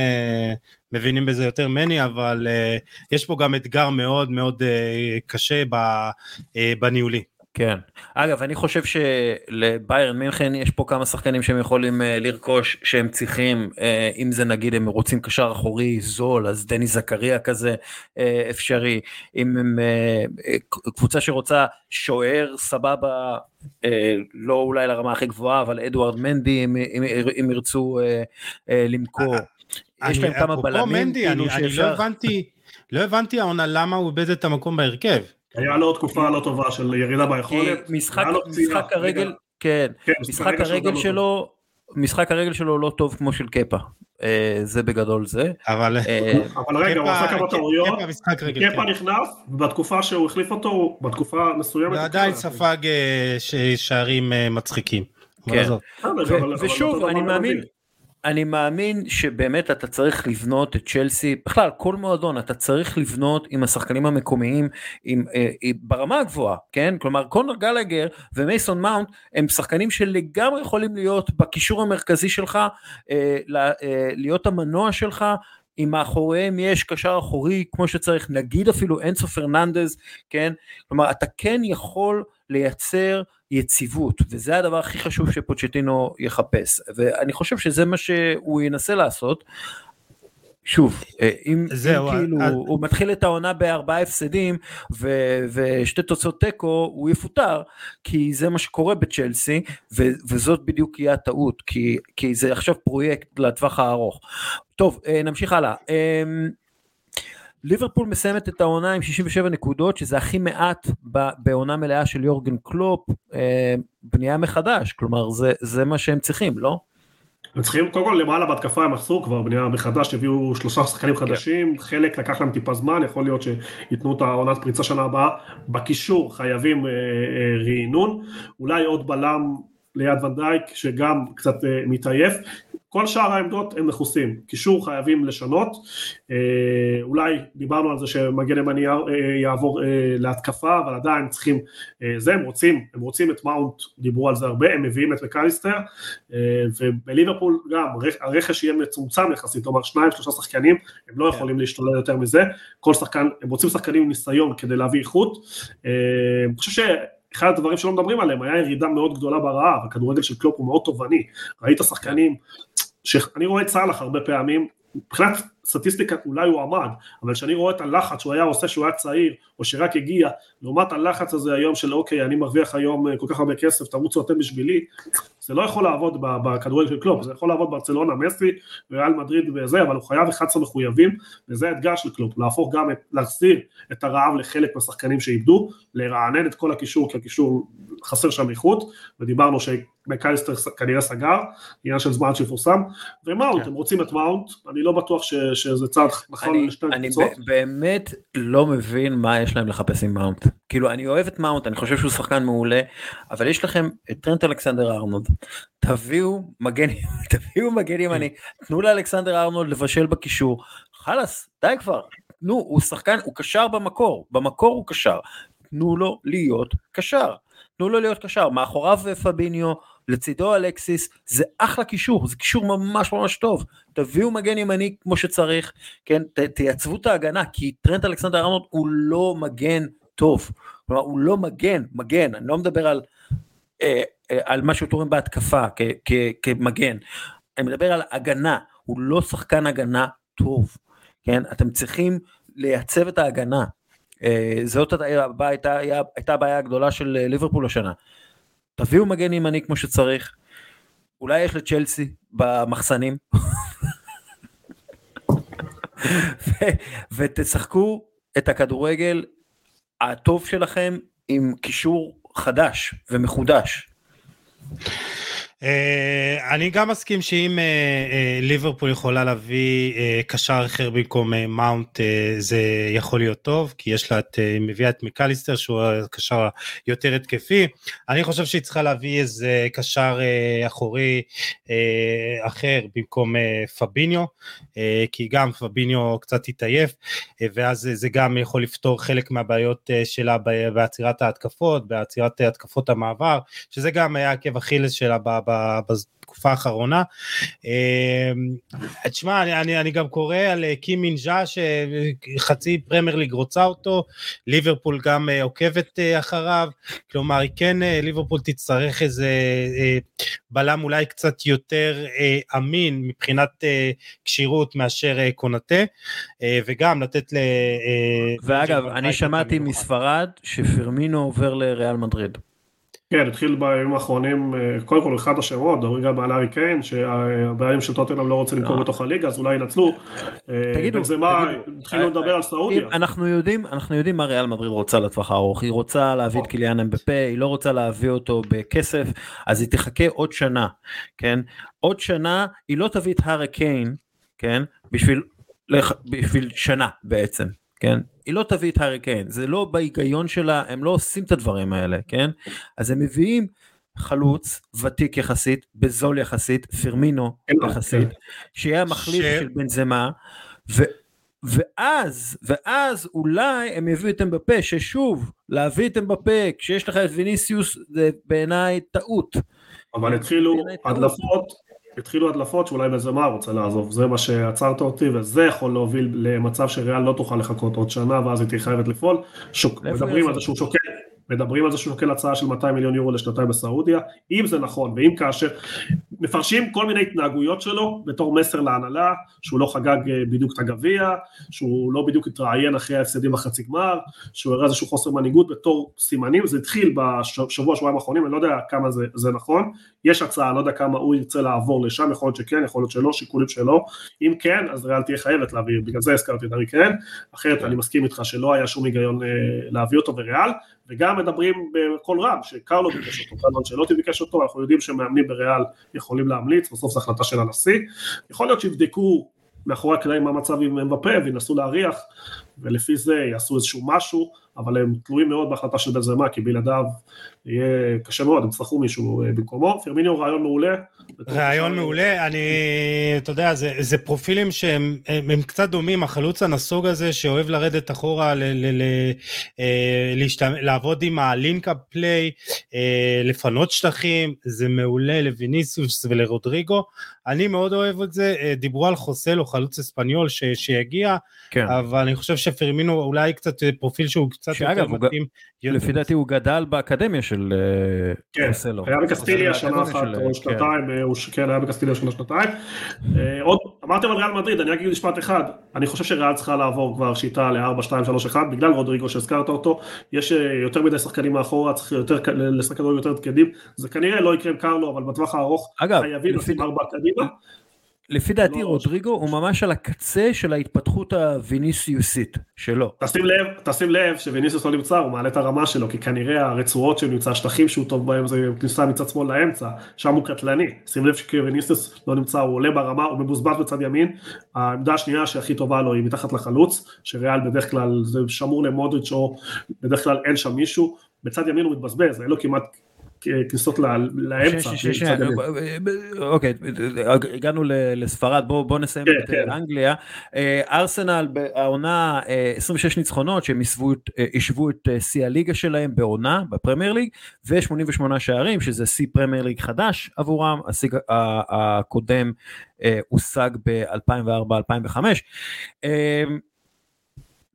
מבינים בזה יותר מני, אבל יש פה גם אתגר מאוד מאוד קשה בניהולי. כן, אגב אני חושב שלביירן מינכן יש פה כמה שחקנים שהם יכולים לרכוש שהם צריכים, אם זה נגיד הם רוצים קשר אחורי זול אז דני זקריה כזה אפשרי, אם הם קבוצה שרוצה שוער סבבה, לא אולי לרמה הכי גבוהה אבל אדוארד מנדי אם ירצו למכור, יש להם כמה בלמים. אני לא הבנתי העונה למה הוא איבד את המקום בהרכב, היה לו תקופה לא טובה של ירידה ביכולת. משחק הרגל, כן, משחק הרגל שלו לא טוב כמו של קפה. זה בגדול זה. אבל רגע, הוא עשה כמה טעויות. קפה נכנס, בתקופה שהוא החליף אותו, בתקופה מסוימת. ועדיין ספג שערים מצחיקים. כן. ושוב, אני מאמין שבאמת אתה צריך לבנות את צ'לסי, בכלל כל מועדון אתה צריך לבנות עם השחקנים המקומיים, עם ברמה הגבוהה, כן? כלומר קונר גלגר ומייסון מאונט הם שחקנים שלגמרי יכולים להיות בקישור המרכזי שלך, להיות המנוע שלך, אם מאחוריהם יש קשר אחורי כמו שצריך, נגיד אפילו אינסו פרננדז, כן? כלומר אתה כן יכול לייצר יציבות, וזה הדבר הכי חשוב שפוצ'טינו יחפש, ואני חושב שזה מה שהוא ינסה לעשות. שוב, אם כאילו הוא מתחיל את העונה ב4 הפסדים ושתי תוצאות תיקו, הוא יפוטר, כי זה מה שקורה בצ'לסי, וזאת בדיוק יהיה הטעות, כי זה עכשיו פרויקט לטווח הארוך. טוב, נמשיך הלאה. ליברפול מסיימת את העונה עם 67 נקודות, שזה הכי מעט בעונה מלאה של יורגן קלופ, בנייה מחדש, כלומר זה מה שהם צריכים, לא? הם צריכים, קודם כל למעלה בהתקפה הם עשו כבר בנייה מחדש, הביאו 3 שחקנים חדשים, חלק לקח להם טיפה זמן, יכול להיות שיתנו את העונת פריצה שנה הבאה, בקישור חייבים רעינון, אולי עוד בלם ליד ונדייק, שגם קצת מתעייף, כל שאר העמדות הם מכוסים, קישור חייבים לשנות, אולי דיברנו על זה שמגן ימני יעבור להתקפה, אבל עדיין צריכים, זה הם רוצים את מאונט, דיברו על זה הרבה, הם מביאים את מקליסטר, ובליברפול גם, הרכש יהיה מצומצם יחסית, כלומר 2-3 שחקנים, הם לא יכולים להשתולל יותר מזה, כל שחקן, הם רוצים שחקנים עם ניסיון כדי להביא איכות, אני חושב אחד הדברים שלא מדברים עליהם, היה ירידה מאוד גדולה ברעב, הכדורגל של קלופ הוא מאוד תובעני, ראית שחקנים, שאני רואה צהלך הרבה פעמים, מבחינת סטטיסטיקה אולי הוא עמד, אבל שאני רואה את הלחץ שהוא היה עושה שהוא היה צעיר, או שרק הגיע, לעומת הלחץ הזה היום של אוקיי, אני מרוויח היום כל כך הרבה כסף, תרוצו אתם בשבילי, זה לא יכול לעבוד בכדורגל של קלופ, זה יכול לעבוד ברצלונה, מסי, ריאל מדריד וזה, אבל הוא חייב 11 מחויבים, וזה האתגר של קלופ, להפוך גם, להחזיר את הרעב לחלק מהשחקנים שאיבדו, לרענן את כל הקישור, כי הקישור חסר שם איכות, ודיברנו שמקליסטר כנראה סגר, עניין של זמן שפורסם, ומאונט, אתם רוצים את מאונט, אני לא בטוח שזה צעד נכון לשתי קבוצות. אני באמת לא מבין מה יש להם לחפש עם מאונט, כאילו אני אוהב את מאונט, אני חושב שהוא שחקן מעולה, אבל יש לכם את טרנט אלכסנדר ארנולד, תביאו מגנים, תנו לאלכסנדר ארנולד לבשל בקישור, חלאס, די כבר, תנו, הוא שחקן, הוא קשר במקור הוא קשר, תנו לו להיות קשר, תנו לו להיות קשר, מאחוריו פביניו, לצידו אלקסיס, זה אחלה קישור, זה קישור ממש ממש טוב, תביאו מגן ימני כמו שצריך, כן, תייצבו את ההגנה, כי טרנט אלכסנדר ארנולד הוא לא מגן טוב, כלומר הוא לא מגן, אני לא מדבר על מה שהוא תורם בהתקפה, כמגן, אני מדבר על הגנה, הוא לא שחקן הגנה טוב, כן, אתם צריכים לייצב את ההגנה, זאת הייתה הבעיה הגדולה של ליברפול השנה, תביאו מגן ימני כמו שצריך, אולי יש לצ'לסי במחסנים, ותשחקו את הכדורגל הטוב שלכם עם קישור חדש ומחודש. אני גם מסכים שאם ליברפול יכולה להביא קשר אחר במקום מאונט, זה יכול להיות טוב, כי יש לה מביאה את מקליסטר שהוא קשר יותר התקפי, אני חושב שהיא צריכה להביא איזה קשר אחורי אחר במקום פביניו, כי גם פביניו קצת התעייף, ואז זה גם יכול לפתור חלק מהבעיות שלה בעצירת ההתקפות, בעצירת התקפות המעבר, שזה גם היה עקב אכילס שלה בתקופה האחרונה. תשמע, אני גם קורא על קים מינג'ה שחצי פרמייר ליג רוצה אותו, ליברפול גם עוקבת אחריו, כלומר כן ליברפול תצטרך איזה בלם אולי קצת יותר אמין מבחינת כשירות מאשר קונטה, וגם לתת ל... ואגב, אני שמעתי מספרד שפירמינו עובר לריאל מדריד. כן, התחיל בימים האחרונים, קודם כל אחד השמות, דברים גם על הארי קיין, שהבעלים של טוטנהאם לא רוצים למכור בתוך הליגה, אז אולי ינצלו. תגידו, התחילו לדבר על סעודיה. אנחנו יודעים מה ריאל מדריד רוצה לטווח הארוך, היא רוצה להביא את קיליאן אמבפה, היא לא רוצה להביא אותו בכסף, אז היא תחכה עוד שנה, כן? עוד שנה, היא לא תביא את הארי קיין, כן? בשביל שנה בעצם. כן? היא לא תביא את הארי קיין, זה לא בהיגיון שלה, הם לא עושים את הדברים האלה, כן? אז הם מביאים חלוץ ותיק יחסית, בזול יחסית, פירמינו יחסית, שיהיה המחליף של בנזמה, ואז אולי הם יביאו אתם בפה, ששוב, להביא אתם בפה, כשיש לך את ויניסיוס, זה בעיניי טעות. אבל התחילו הדלפות שאולי בזמה רוצה לעזוב, זה מה שעצרת אותי, וזה יכול להוביל למצב שריאל לא תוכל לחכות עוד שנה, ואז היא תהיה חייבת לפעול, מדברים על זה שהוא שוקל הצעה של 200 מיליון יורו לשנתיים בסעודיה, אם זה נכון, ואם כאשר, מפרשים כל מיני התנהגויות שלו, בתור מסר להנהלה, שהוא לא חגג בדיוק את הגביע, שהוא לא בדיוק התראיין אחרי ההפסדים בחצי גמר, שהוא הראה איזשהו חוסר מנהיגות בתור סימנים, זה התחיל בשבוע, שבועיים האחרונים, אני לא יודע כמה זה נכון, יש הצעה, אני לא יודע כמה הוא ירצה לעבור לשם, יכול להיות שכן, יכול להיות שלא, שיקולים שלו, אם כן, אז ריאל תהיה חייבת להביא, בגלל זה הזכרתי את הארי קיין, אחרת אני מסכים איתך שלא היה שום היגיון להביא אותו בריאל, וגם מדברים בכל רם, שקרלו ביקש אותו, קרלו שלא תביקש אותו, אנחנו יודעים שמאמנים בריאל יכולים להמליץ, בסוף זו החלטה של הנשיא, יכול להיות שיבדקו מאחורי הקלעים המצב עם אמבפה, וינסו להריח, ולפי זה יעשו איזשהו משהו, אבל הם תלויים מאוד בהחלטה של בנזמה, כי בלעדיו יהיה קשה מאוד, הם צריכו מישהו במקומו, פרמיניו רעיון מעולה. רעיון מעולה, אתה יודע, זה פרופילים שהם קצת דומים, החלוץ הנסוג הזה שאוהב לרדת אחורה, לעבוד עם הלינק-אפ פליי, לפנות שטחים, זה מעולה לויניסיוס ולרודריגו, אני מאוד אוהב את זה, דיברו על חוסל או חלוץ אספניול שיגיע, אבל אני חושב שפרמיניו אולי קצת פרופיל שהוא קצת יותר מתאים. לפי דעתי הוא גדל באקדמיה של אוסלו. היה בקסטיליה שנה אחת או שנתיים, כן, היה בקסטיליה שנה שנתיים. עוד, אמרתם על ריאל מדריד, אני אגיד משפט אחד, אני חושב שריאל צריכה לעבור כבר שיטה ל-4-2-3-1, בגלל רודריגו שהזכרת אותו, יש יותר מדי שחקנים מאחורה, צריך לשחק כדורים יותר תקדים, זה כנראה לא יקרה עם קרלו, אבל בטווח הארוך חייבים לשים 4 קדימה. לפי דעתי רודריגו הוא ממש על הקצה של ההתפתחות הוויניסיוסית שלו. תשים לב שוויניסיוס לא נמצא, הוא מעלה את הרמה שלו, כי כנראה הרצועות שהוא נמצא, השטחים שהוא טוב בהם, זה כניסה מצד שמאל לאמצע, שם הוא קטלני. שים לב שוויניסיוס לא נמצא, הוא עולה ברמה, הוא מבוזבז בצד ימין. העמדה השנייה שהכי טובה לו היא מתחת לחלוץ, שריאל בדרך כלל זה שמור למודריץ' או בדרך כלל אין שם מישהו, בצד ימין הוא מתבזבז, אין לו כמעט כניסות לאמצע. אוקיי, הגענו לספרד, בואו נסיים את אנגליה. ארסנל בעונה 26 ניצחונות, שהם ישבו את שיא הליגה שלהם בעונה, בפרמייר ליג, ו-88 שערים, שזה שיא פרמייר ליג חדש עבורם, השיג הקודם הושג ב-2004-2005.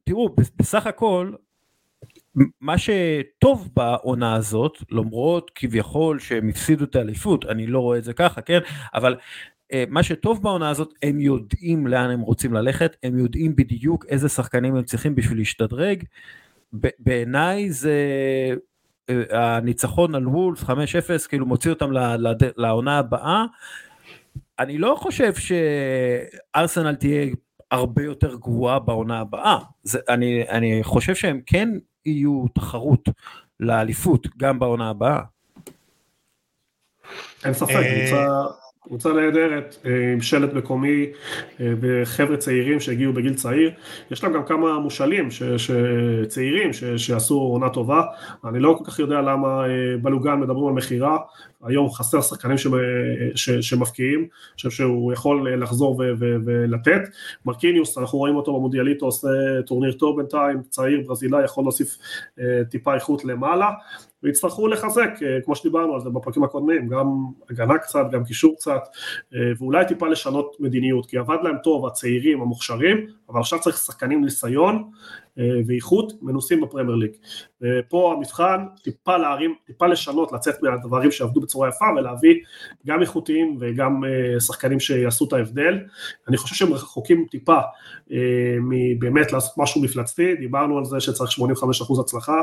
תראו, בסך הכל, מה שטוב בעונה הזאת, למרות כביכול שהם הפסידו את האליפות, אני לא רואה את זה ככה, כן? אבל מה שטוב בעונה הזאת, הם יודעים לאן הם רוצים ללכת, הם יודעים בדיוק איזה שחקנים הם צריכים בשביל להשתדרג, בעיניי זה הניצחון על וולפס 5-0, כאילו מוציא אותם לעונה הבאה, אני לא חושב שארסנל תהיה הרבה יותר גרועה בעונה הבאה, אני חושב שהם כן יהיו תחרות לאליפות גם בעונה הבאה. אין ספק, קבוצה נהדרת עם שלט מקומי וחבר'ה צעירים שהגיעו בגיל צעיר, יש להם גם כמה מושאלים צעירים שעשו עונה טובה, אני לא כל כך יודע למה בלוגן מדברים על מחירה, היום חסר שחקנים שמפקיעים, שהוא יכול לחזור ולתת, מרקיניוס, אנחנו רואים אותו במודיאליטו, עושה טורניר טוב בינתיים, צעיר ברזילאי, יכול להוסיף טיפה איכות למעלה, והצטרכו לחזק, כמו שדיברנו על זה בפרקים הקודמים, גם הגנה קצת, גם קישור קצת, ואולי טיפה לשנות מדיניות, כי עבד להם טוב הצעירים, המוכשרים, אבל עכשיו צריך שחקנים לסיון, ואיכות מנוסים בפרמייר ליג. פה המבחן טיפה להרים, טיפה לשנות, לצאת מהדברים שעבדו בצורה יפה, ולהביא גם איכותיים וגם שחקנים שיעשו את ההבדל. אני חושב שהם רחוקים טיפה מבאמת לעשות משהו מפלצתי, דיברנו על זה שצריך 85% הצלחה,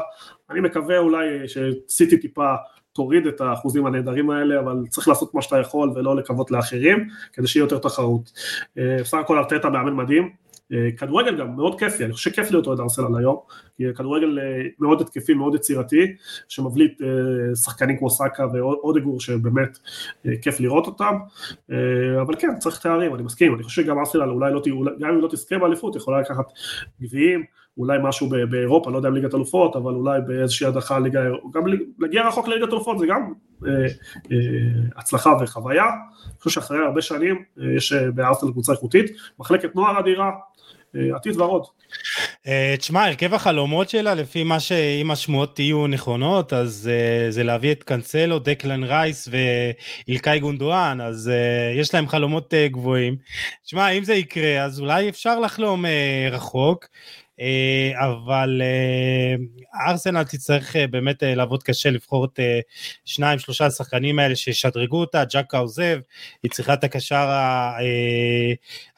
אני מקווה אולי שסיטי טיפה תוריד את האחוזים הנהדרים האלה, אבל צריך לעשות מה שאתה יכול ולא לקוות לאחרים, כדי שיהיה יותר תחרות. בסך הכל ארטטה מאמן מדהים, כדורגל גם מאוד כיפי, אני חושב שכיף להיות אוהד ארסנל היום, כי כדורגל מאוד התקפי, מאוד יצירתי, שמבליט שחקנים כמו סאקה ואודגור שבאמת כיף לראות אותם, אבל כן, צריך תארים, אני מסכים, אני חושב שגם ארסנל אולי לא, גם אם לא תזכה באליפות, יכולה לקחת גביעים, אולי משהו באירופה, לא יודע אם ליגת אלופות, אבל אולי באיזושהי הדרכה, גם להגיע רחוק לליגת אלופות, זה גם הצלחה וחוויה, אני חושב שאחרי הרבה שנים, יש בארסנל קבוצה איכותית, מחלקת נוער אדירה, עתיד ורוד. תשמע, הרכב החלומות שלה, לפי מה שאם השמועות תהיו נכונות, אז זה להביא את קנסלו, דקלן רייס ואילקאי גונדואן, אז יש להם חלומות גבוהים. תשמע, אם זה יקרה, אז אולי אפשר לחלום רחוק, אבל ארסנל תצטרך באמת לעבוד קשה, לבחור את 2-3 השחקנים האלה שישדרגו אותה, ג'קה עוזב, היא צריכה את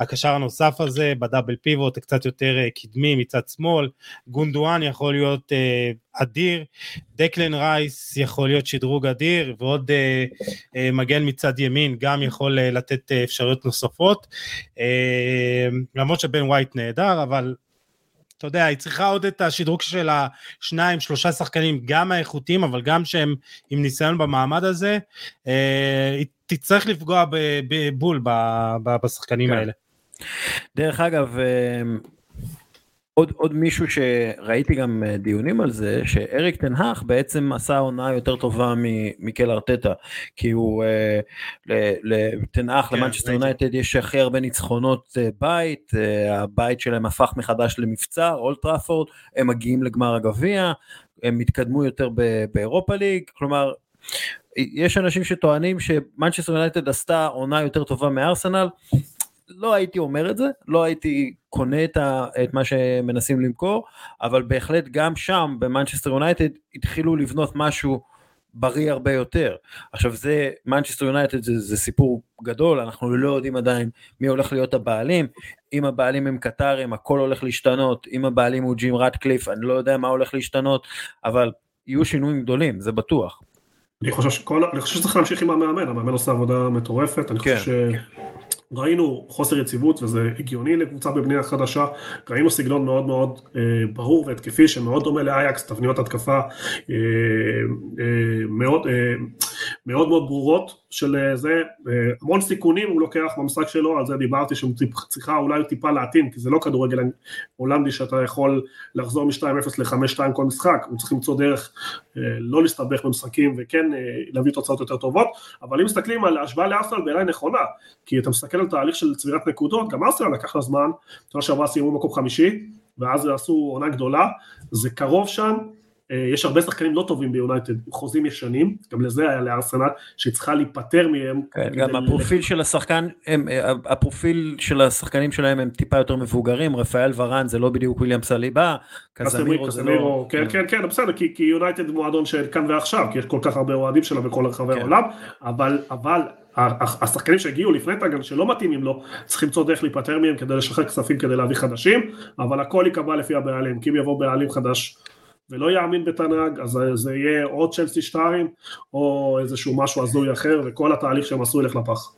הקשר הנוסף הזה, בדאבל פיבוט, קצת יותר קדמי מצד שמאל, גונדואן יכול להיות אדיר, דקלן רייס יכול להיות שדרוג אדיר, ועוד מגן מצד ימין, גם יכול לתת אפשרויות נוספות, למרות שבן ווייט נהדר, אבל אתה יודע, היא צריכה עוד את השדרוג של 2-3 שחקנים, גם האיכותיים, אבל גם שהם עם ניסיון במעמד הזה, היא תצטרך לפגוע בבול בשחקנים האלה. דרך אגב, עוד מישהו שראיתי גם דיונים על זה, שאריק טן האג בעצם עשה עונה יותר טובה ממיקל ארטטה, כי הוא לטן האג, למנצ'סטר יונייטד יש הכי הרבה ניצחונות בית, הבית שלהם הפך מחדש למבצר, אולד טראפורד, הם מגיעים לגמר הגביע, הם התקדמו יותר באירופה ליג, כלומר, יש אנשים שטוענים שמנצ'סטר יונייטד עשתה עונה יותר טובה מארסנל, לא הייתי אומר את זה, לא הייתי קונה את מה שמנסים למכור, אבל בהחלט גם שם, במנצ'סטר יונייטד, התחילו לבנות משהו בריא הרבה יותר. עכשיו זה, מנצ'סטר יונייטד זה סיפור גדול, אנחנו לא יודעים עדיין מי הולך להיות הבעלים, אם הבעלים הם קטרים, הכל הולך להשתנות, אם הבעלים הוא ג'ים רטקליף, אני לא יודע מה הולך להשתנות, אבל יהיו שינויים גדולים, זה בטוח. אני חושב שצריך להמשיך עם המאמן, המאמן עושה עבודה מטורפת, אני חושב שראינו חוסר יציבות, וזה הגיוני לקבוצה בבנייה חדשה, ראינו סגנון מאוד מאוד ברור והתקפי, שמאוד דומה לאייקס, תבניות התקפה מאוד מאוד ברורות, של זה, המון סיכונים הוא לוקח במשחק שלו, על זה דיברתי שהוא צריכה אולי טיפה להתאים, כי זה לא כדורגל הולנדי שאתה יכול לחזור מ-2-0 ל-5-2 כל משחק, הוא צריך למצוא דרך לא להסתבך במשחקים, וכן להביא תוצאות יותר טובות, אבל אם מסתכלים על ההשוואה לארסנל בעיניי נכונה, כי אתה מסתכל על תהליך של צבירת נקודות, גם ארסנל לקח לה זמן, שנה שעברה סיימו מקום חמישי, ואז עשו עונה גדולה, זה קרוב שם, יש הרבה שחקנים לא טובים ביונייטד, חוזים ישנים, גם לזה היה לארסנל, שצריכה להיפטר מהם. כן, גם הפרופיל של השחקנים שלהם הם טיפה יותר מבוגרים, רפאל ורן זה לא בדיוק וויליאם סליבה, קזמירו זה לא... כן, בסדר, כי יונייטד מועדון שכאן ועכשיו, כי יש כל כך הרבה אוהדים שלה בכל הרחבי העולם, אבל השחקנים שהגיעו לפני תגן שלא מתאימים לו, צריכים למצוא דרך להיפטר מהם כדי לשחרר כספים, כדי להביא חדשים, אבל הכל יקבע לפי הבעלים, כי אם יבוא בעלים חדש ולא יאמין בתנהג, אז זה יהיה עוד צ'לסי 2, או איזשהו משהו הזוי אחר, וכל התהליך שהם עשו ילך לפח.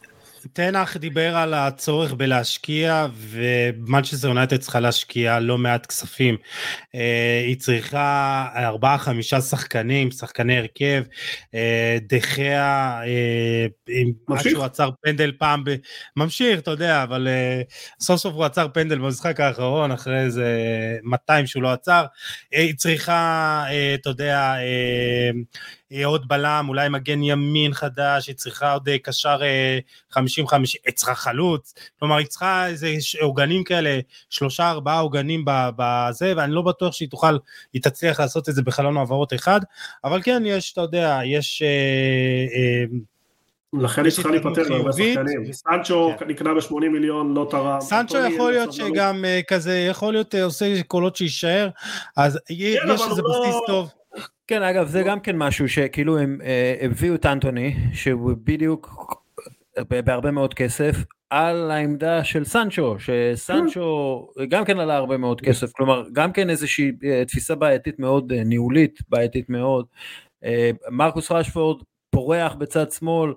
תנח דיבר על הצורך בלהשקיע, ומנצ'סטר יונייטד צריכה להשקיע לא מעט כספים. היא צריכה 4-5 שחקנים, שחקני הרכב, דחיה, ממשיך? שהוא עצר פנדל פעם, ממשיך, אתה יודע, אבל סוף סוף הוא עצר פנדל במשחק האחרון, אחרי איזה 200 שהוא לא עצר. היא צריכה, אתה יודע, עוד בלם, אולי מגן ימין חדש, היא צריכה עוד קשר 50-50, היא צריכה חלוץ, כלומר היא צריכה איזה עוגנים כאלה, 3-4 עוגנים בזה, ואני לא בטוח שהיא תוכל, היא תצליח לעשות את זה בחלון העברות אחד, אבל כן יש, אתה יודע, יש... לכן היא צריכה להיפטר להרבה שחקנים, סנצ'ו נקנה ב-80 מיליון, לא תרם. סנצ'ו יכול להיות שגם כזה, יכול להיות עושה קולות שישאר, אז יש איזה בסיס טוב. כן, אגב, זה גם כן משהו שכאילו הם הביאו את אנטוני, שהוא בדיוק בהרבה מאוד כסף, על העמדה של סנצ'ו, שסנצ'ו גם כן עלה הרבה מאוד כסף, כלומר, גם כן איזושהי תפיסה בעייתית מאוד, ניהולית בעייתית מאוד, מרקוס רשפורד פורח בצד שמאל,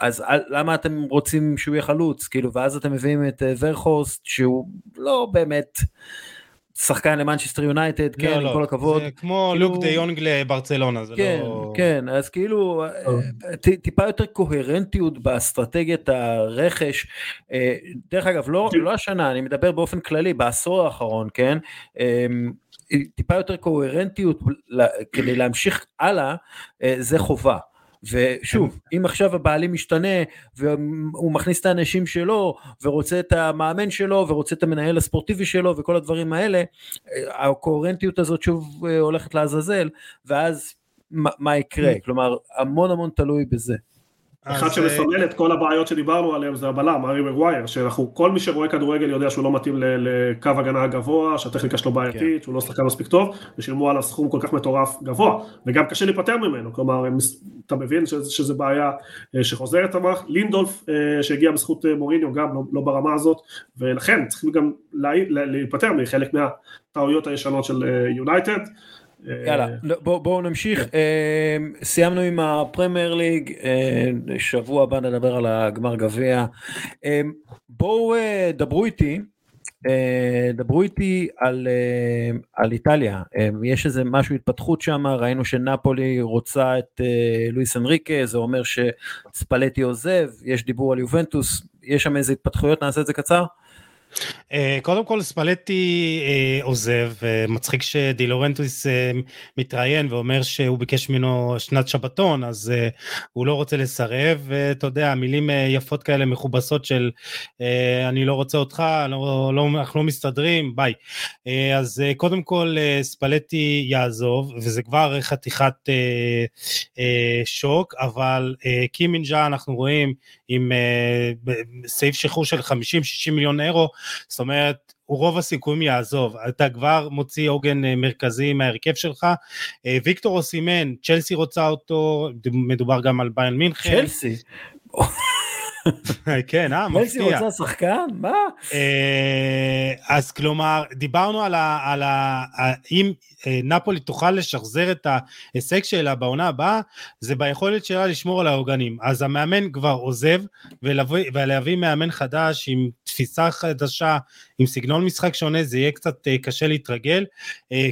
אז למה אתם רוצים שהוא יהיה חלוץ, כאילו, ואז אתם מביאים את ורחוסט, שהוא לא באמת... שחקן למנצ'סטר יונייטד, כן, עם כל הכבוד. זה כמו לוק דה יונג לברצלונה, זה לא... כן, אז כאילו, טיפה יותר קוהרנטיות באסטרטגיית הרכש, דרך אגב, לא השנה, אני מדבר באופן כללי, בעשור האחרון, כן, טיפה יותר קוהרנטיות, כדי להמשיך הלאה, זה חובה. ושוב, אם עכשיו הבעלים משתנה, והוא מכניס את האנשים שלו, ורוצה את המאמן שלו, ורוצה את המנהל הספורטיבי שלו, וכל הדברים האלה, הקוהרנטיות הזאת שוב הולכת לעזאזל, ואז מה יקרה? כלומר, המון המון תלוי בזה. אחד שמסמל את כל הבעיות שדיברנו עליהם זה הבלם, ארי מגווייר, שאנחנו, כל מי שרואה כדורגל יודע שהוא לא מתאים לקו הגנה הגבוה, שהטכניקה שלו בעייתית, שהוא לא שחקן מספיק טוב, ושילמו עליו סכום כל כך מטורף גבוה, וגם קשה להיפטר ממנו, כלומר, אתה מבין שזה בעיה שחוזרת, לינדולף שהגיע בזכות מוריניו גם לא ברמה הזאת, ולכן צריכים גם להיפטר מחלק מהטעויות הישנות של יונייטד. יאללה, בואו נמשיך, סיימנו עם הפרמייר ליג, שבוע הבא נדבר על הגמר גביע, בואו דברו איתי על איטליה, יש איזה משהו התפתחות שם, ראינו שנאפולי רוצה את לואיס אנריקה, זה אומר שספלטי עוזב, יש דיבור על יובנטוס, יש שם איזה התפתחויות, נעשה את זה קצר? קודם כל ספלטי עוזב, מצחיק שדילורנטוס מתראיין ואומר שהוא ביקש ממנו שנת שבתון, אז הוא לא רוצה לסרב, אתה יודע, מילים יפות כאלה מכובסות של אני לא רוצה אותך, אנחנו לא מסתדרים, ביי. אז קודם כל ספלטי יעזוב, וזה כבר חתיכת שוק, אבל קים מין-ג'ה אנחנו רואים עם סעיף שחרור של 50-60 מיליון אירו, זאת אומרת, הוא רוב הסיכויים יעזוב, אתה כבר מוציא עוגן מרכזי מההרכב שלך, ויקטור אוסימן, צ'לסי רוצה אותו, מדובר גם על ביירן מינכן. צ'לסי? כן, מפתיע. צ'לסי רוצה שחקן? מה? אז כלומר, דיברנו על אם נאפולי תוכל לשחזר את ההישג שלה בעונה הבאה, זה ביכולת שלה לשמור על העוגנים, אז המאמן כבר עוזב, ולהביא מאמן חדש עם תפיסה חדשה, עם סגנון משחק שונה, זה יהיה קצת קשה להתרגל,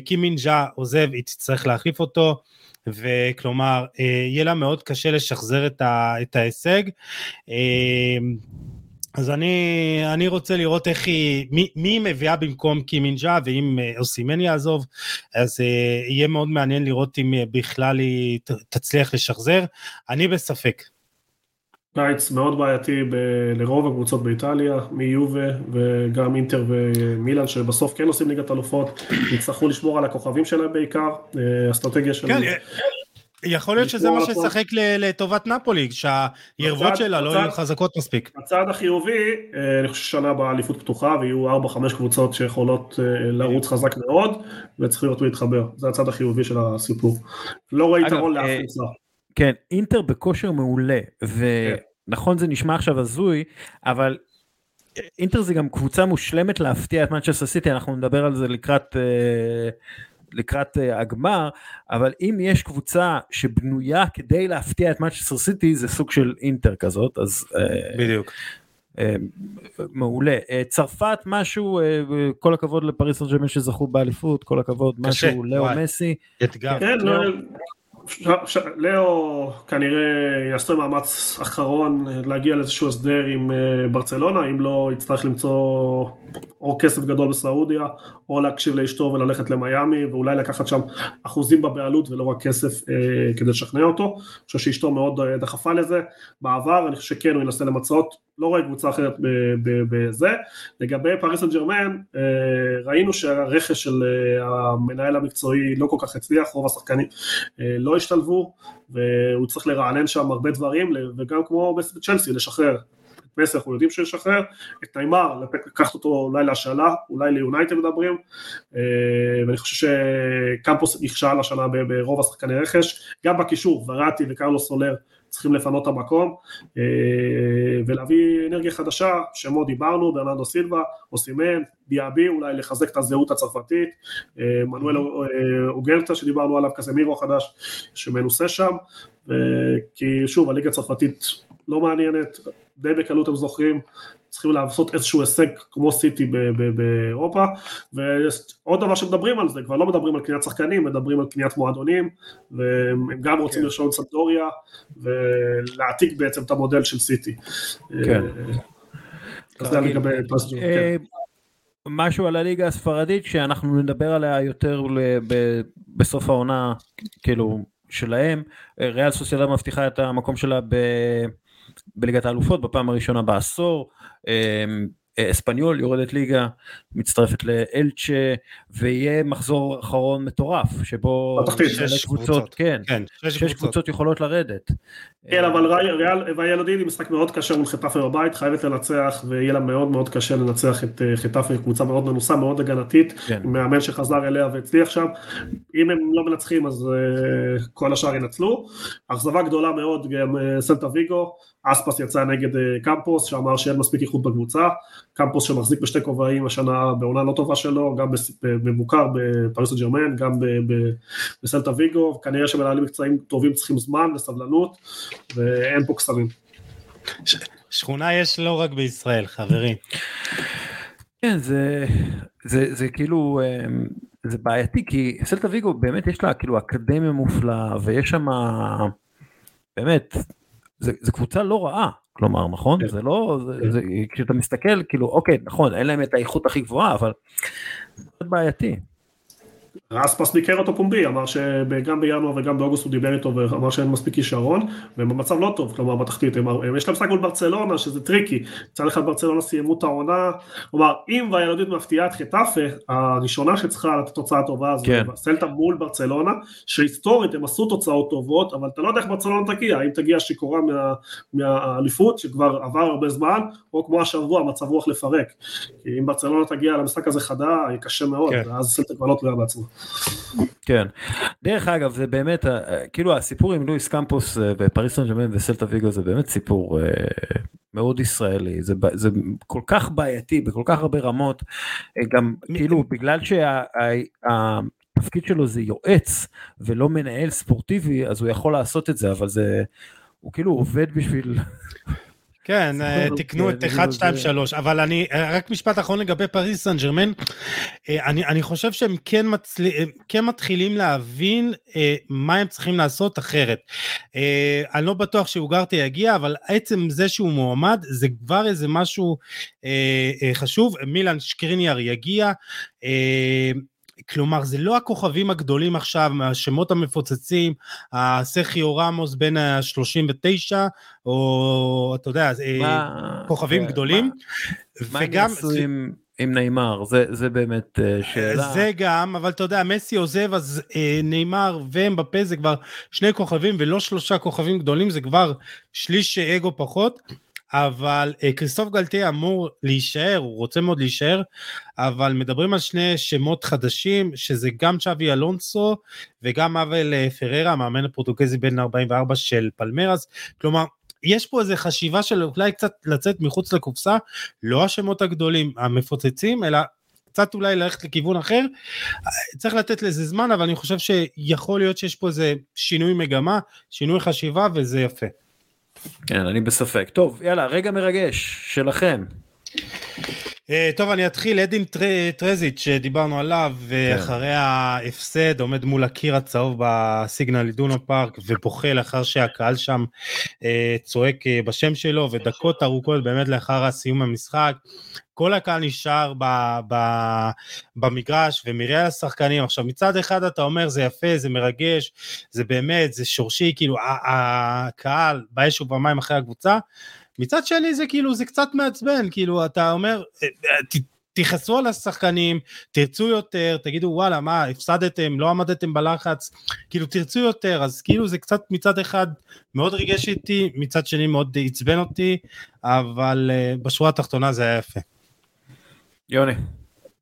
קים מין-ג'ה עוזב, היא תצטרך להחליף אותו, וכלומר, יהיה לה מאוד קשה לשחזר את ההישג, אז אני רוצה לראות איך היא, מי מביאה במקום קים מין-ג'ה, ואם אוסימן יעזוב, אז יהיה מאוד מעניין לראות אם בכלל היא תצליח לשחזר, אני בספק. קיץ מאוד בעייתי לרוב הקבוצות באיטליה, מיובה וגם אינטר ומילאן, שבסוף כן עושים ליגת אלופות, יצטרכו לשמור על הכוכבים שלהם בעיקר, אסטרטגיה שלהם. יכול להיות שזה מה ששחק לטובת נאפולי, שהיריבות שלה לא יהיו חזקות מספיק. הצעד החיובי, אני חושב ששנה באליפות פתוחה, ויהיו 4-5 קבוצות שיכולות לרוץ חזק מאוד, וצריך להיות להתחבר. זה הצעד החיובי של הסיפור. לא רואה יתרון לאף קבוצה. כן, אינטר בכושר מעולה, ונכון זה נשמע עכשיו הזוי, אבל אינטר זה גם קבוצה מושלמת להפתיע את מנצ'סטר סיטי, אנחנו נדבר על זה לקראת הגמר, אבל אם יש קבוצה שבנויה כדי להפתיע את מנצ'סטר סיטי, זה סוג של אינטר כזאת, אז בדיוק. מעולה. צרפת משהו, כל הכבוד לפריס סן ז'רמן שזכו באליפות, כל הכבוד משהו, לאו מסי. אתגר. כן, לאו כנראה יעשה מאמץ אחרון להגיע לאיזשהו הסדר עם ברצלונה, אם לא יצטרך למצוא או כסף גדול בסעודיה, או להקשיב לאשתו וללכת למיאמי, ואולי לקחת שם אחוזים בבעלות ולא רק כסף כדי לשכנע אותו, אני חושב שאשתו מאוד דחפה לזה, בעבר אני חושב שכן הוא ינסה למצות, לא רואה קבוצה אחרת בזה, לגבי פריס סן ז'רמן, ראינו שהרכש של המנהל המקצועי לא כל כך הצליח, רוב השחקנים לא השתלבו, והוא צריך לרענן שם הרבה דברים, וגם כמו בצ'לסי לשחרר, מסר, אנחנו יודעים שישחרר, את נאמר, לקחת אותו אולי להשאלה, אולי ליונייטד מדברים, ואני חושב שקמפוס נכשל השנה ברוב השחקני רכש, גם בקישור, וראטי וקרלוס סולר צריכים לפנות את המקום, ולהביא אנרגיה חדשה, שמו דיברנו, ברננדו סילבה, אוסימן, דיאבי, אולי לחזק את הזהות הצרפתית, מנואל אוגרטה שדיברנו עליו, קסמירו החדש שמנוסה שם, כי שוב, הליגה הצרפתית לא מעניינת, די בקלות הם זוכרים, צריכים לעשות איזשהו הישג כמו סיטי באירופה, ועוד דבר שמדברים על זה, כבר לא מדברים על קניית שחקנים, מדברים על קניית מועדונים, והם גם רוצים לרשום את סנטוריה, ולהעתיק בעצם את המודל של סיטי. כן. אז זה לגבי פרסטיון, כן. משהו על הליגה הספרדית, שאנחנו נדבר עליה יותר בסוף העונה, כאילו, שלהם, ריאל סוסיאדד מבטיחה את המקום שלה בליגת האלופות, בפעם הראשונה בעשור, אספניול יורדת ליגה, מצטרפת לאלצ'ה, ויהיה מחזור אחרון מטורף, שבו שש קבוצות, כן, שש קבוצות יכולות לרדת. כן, אבל ריאל והילדים היא משחק מאוד קשה מול חטאפה בבית, חייבת לנצח, ויהיה לה מאוד מאוד קשה לנצח את חטאפה, קבוצה מאוד מנוסה, מאוד הגנתית, מאמן שחזר אליה והצליח שם, אם הם לא מנצחים, אז כל השאר ינצלו, אכזבה גדולה מאוד, גם סלטה ויגו, אספס יצא נגד קמפוס, שאמר שאין מספיק איכות בקבוצה, קמפוס שמחזיק בשתי כובעים השנה בעונה לא טובה שלו, גם במוכר בפריס סן ז'רמן, גם בסלטה ויגו, כנראה שמנהלים מקצועיים טובים צריכים זמן וסבלנות, ואין פה קסמים. שכונה יש לא רק בישראל, חברים. כן, זה כאילו, זה בעייתי, כי סלטה ויגו באמת יש לה כאילו אקדמיה מופלאה, ויש שם באמת, זה קבוצה לא רעה, כלומר, נכון? זה לא, כשאתה מסתכל, כאילו, אוקיי, נכון, אין להם את האיכות הכי גבוהה, אבל זה בעייתי. רספס ביקר אותו פומבי, אמר שגם בינואר וגם באוגוסט הוא דיבר איתו ואמר שאין מספיק כישרון, ובמצב לא טוב, כלומר בתחתית, יש להם משחק מול ברצלונה, שזה טריקי, צד אחד ברצלונה סיימו את העונה, כלומר, אם והילדות מפתיעה את חטאפה, הראשונה שצריכה לתת תוצאה טובה, אז סלטה מול ברצלונה, שהיסטורית הם עשו תוצאות טובות, אבל אתה לא יודע איך ברצלונה תגיע, אם תגיע שיכורה מהאליפות, שכבר עבר הרבה זמן, או כמו השבוע, מצב רוח לפרק. אם ברצלונה תגיע למשחק הזה חדה, היא קשה מאוד, ואז סלטה כבר לא תלויה בעצמה. כן, דרך אגב זה באמת, כאילו הסיפור עם לואיס קמפוס בפריס סן ז'רמן וסלטה ויגו זה באמת סיפור מאוד ישראלי, זה כל כך בעייתי בכל כך הרבה רמות, גם כאילו בגלל שהתפקיד שלו זה יועץ ולא מנהל ספורטיבי, אז הוא יכול לעשות את זה, אבל זה, הוא כאילו עובד בשביל... כן, תקנו את 1, 2, 3, אבל אני, רק משפט אחרון לגבי פריס סן ז'רמן, אני חושב שהם כן מתחילים להבין מה הם צריכים לעשות אחרת. אני לא בטוח שאוגרטה יגיע, אבל עצם זה שהוא מועמד, זה כבר איזה משהו חשוב, מילן שקריניאר יגיע, כלומר, זה לא הכוכבים הגדולים עכשיו, השמות המפוצצים, הסכיו רמוס בין ה-39, או אתה יודע, כוכבים גדולים. מה הם יעשו עם נאמר? זה באמת שאלה. זה גם, אבל אתה יודע, מסי עוזב, אז נאמר ומבפה זה כבר שני כוכבים, ולא 3 כוכבים גדולים, זה כבר שליש אגו פחות. אבל קריסטוף גלטיה אמור להישאר, הוא רוצה מאוד להישאר, אבל מדברים על 2 שמות חדשים, שזה גם צ'אבי אלונסו, וגם אבל פררה, המאמן הפורטוגזי בין 44 של פלמרס, כלומר, יש פה איזו חשיבה של אולי קצת לצאת מחוץ לקופסה, לא השמות הגדולים המפוצצים, אלא קצת אולי ללכת לכיוון אחר, צריך לתת לזה זמן, אבל אני חושב שיכול להיות שיש פה איזה שינוי מגמה, שינוי חשיבה, וזה יפה. כן, אני בספק. טוב, יאללה, רגע מרגש שלכם. טוב, אני אתחיל, אדין טרזיץ' שדיברנו עליו, ואחרי ההפסד עומד מול הקיר הצהוב בסיגנל אידונה פארק, ובוכה לאחר שהקהל שם צועק בשם שלו, ודקות ארוכות באמת לאחר הסיום המשחק, כל הקהל נשאר במגרש, ומראה לשחקנים, עכשיו מצד אחד אתה אומר, זה יפה, זה מרגש, זה באמת, זה שורשי, כאילו הקהל באש ובמים אחרי הקבוצה, מצד שני זה כאילו, זה קצת מעצבן, כאילו אתה אומר, תיחסו על השחקנים, תרצו יותר, תגידו וואלה מה, הפסדתם, לא עמדתם בלחץ, כאילו תרצו יותר, אז כאילו זה קצת מצד אחד מאוד ריגש איתי, מצד שני מאוד עצבן אותי, אבל בשורה התחתונה זה היה יפה. יוני.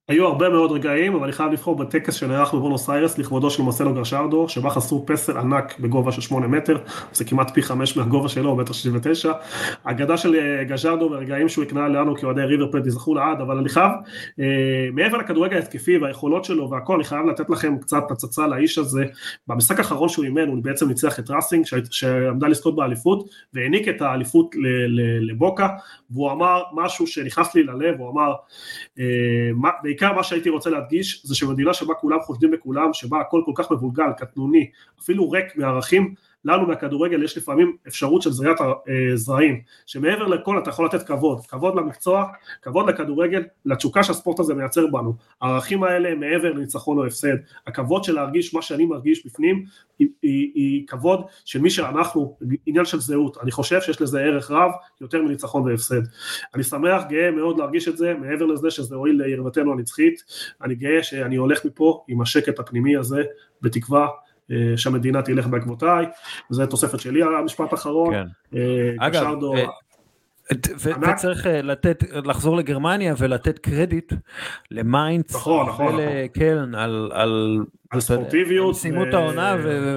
היו הרבה מאוד רגעים, אבל אני חייב לבחור בטקס שנערך בבונוס איירס לכבודו של מרסלו גרשרדו, שבה חסרו פסל ענק בגובה של 8 מטר, זה כמעט פי 5 מהגובה שלו, מטר 69. האגדה של גרשרדו והרגעים שהוא הקנה לנו כאוהדי ריבר פלייט יזכו לעד, אבל אני חייב, מעבר לכדורגל ההתקפי והיכולות שלו והכל, אני חייב לתת לכם קצת הצצה לאיש הזה. במשחק האחרון שהוא אימן, הוא בעצם ניצח את ראסינג, שעמדה לזכות באליפות, והעניק את האליפות לבוקה, והוא אמר משהו שנכנס לי ללב, הוא אמר, בעיקר מה שהייתי רוצה להדגיש, זה שמדינה שבה כולם חושדים בכולם, שבה הכל כל כך מבולגל, קטנוני, אפילו ריק מערכים, לנו מהכדורגל יש לפעמים אפשרות של זריעת זרעים, שמעבר לכל אתה יכול לתת כבוד, כבוד למקצוע, כבוד לכדורגל, לתשוקה שהספורט הזה מייצר בנו, הערכים האלה מעבר לניצחון או הפסד, הכבוד של להרגיש מה שאני מרגיש בפנים, היא כבוד של מי שאנחנו, עניין של זהות, אני חושב שיש לזה ערך רב, יותר מניצחון והפסד, אני שמח, גאה מאוד להרגיש את זה, מעבר לזה שזה הועיל ליריבתנו הנצחית, אני גאה שאני הולך מפה עם השקט הפנימי הזה, בתקווה, שהמדינה תלך בעקבותיי, וזה תוספת שלי על המשפט האחרון. אגב, וצריך לחזור לגרמניה ולתת קרדיט למיינץ ולקלן על ספורטיביות, סיימו את העונה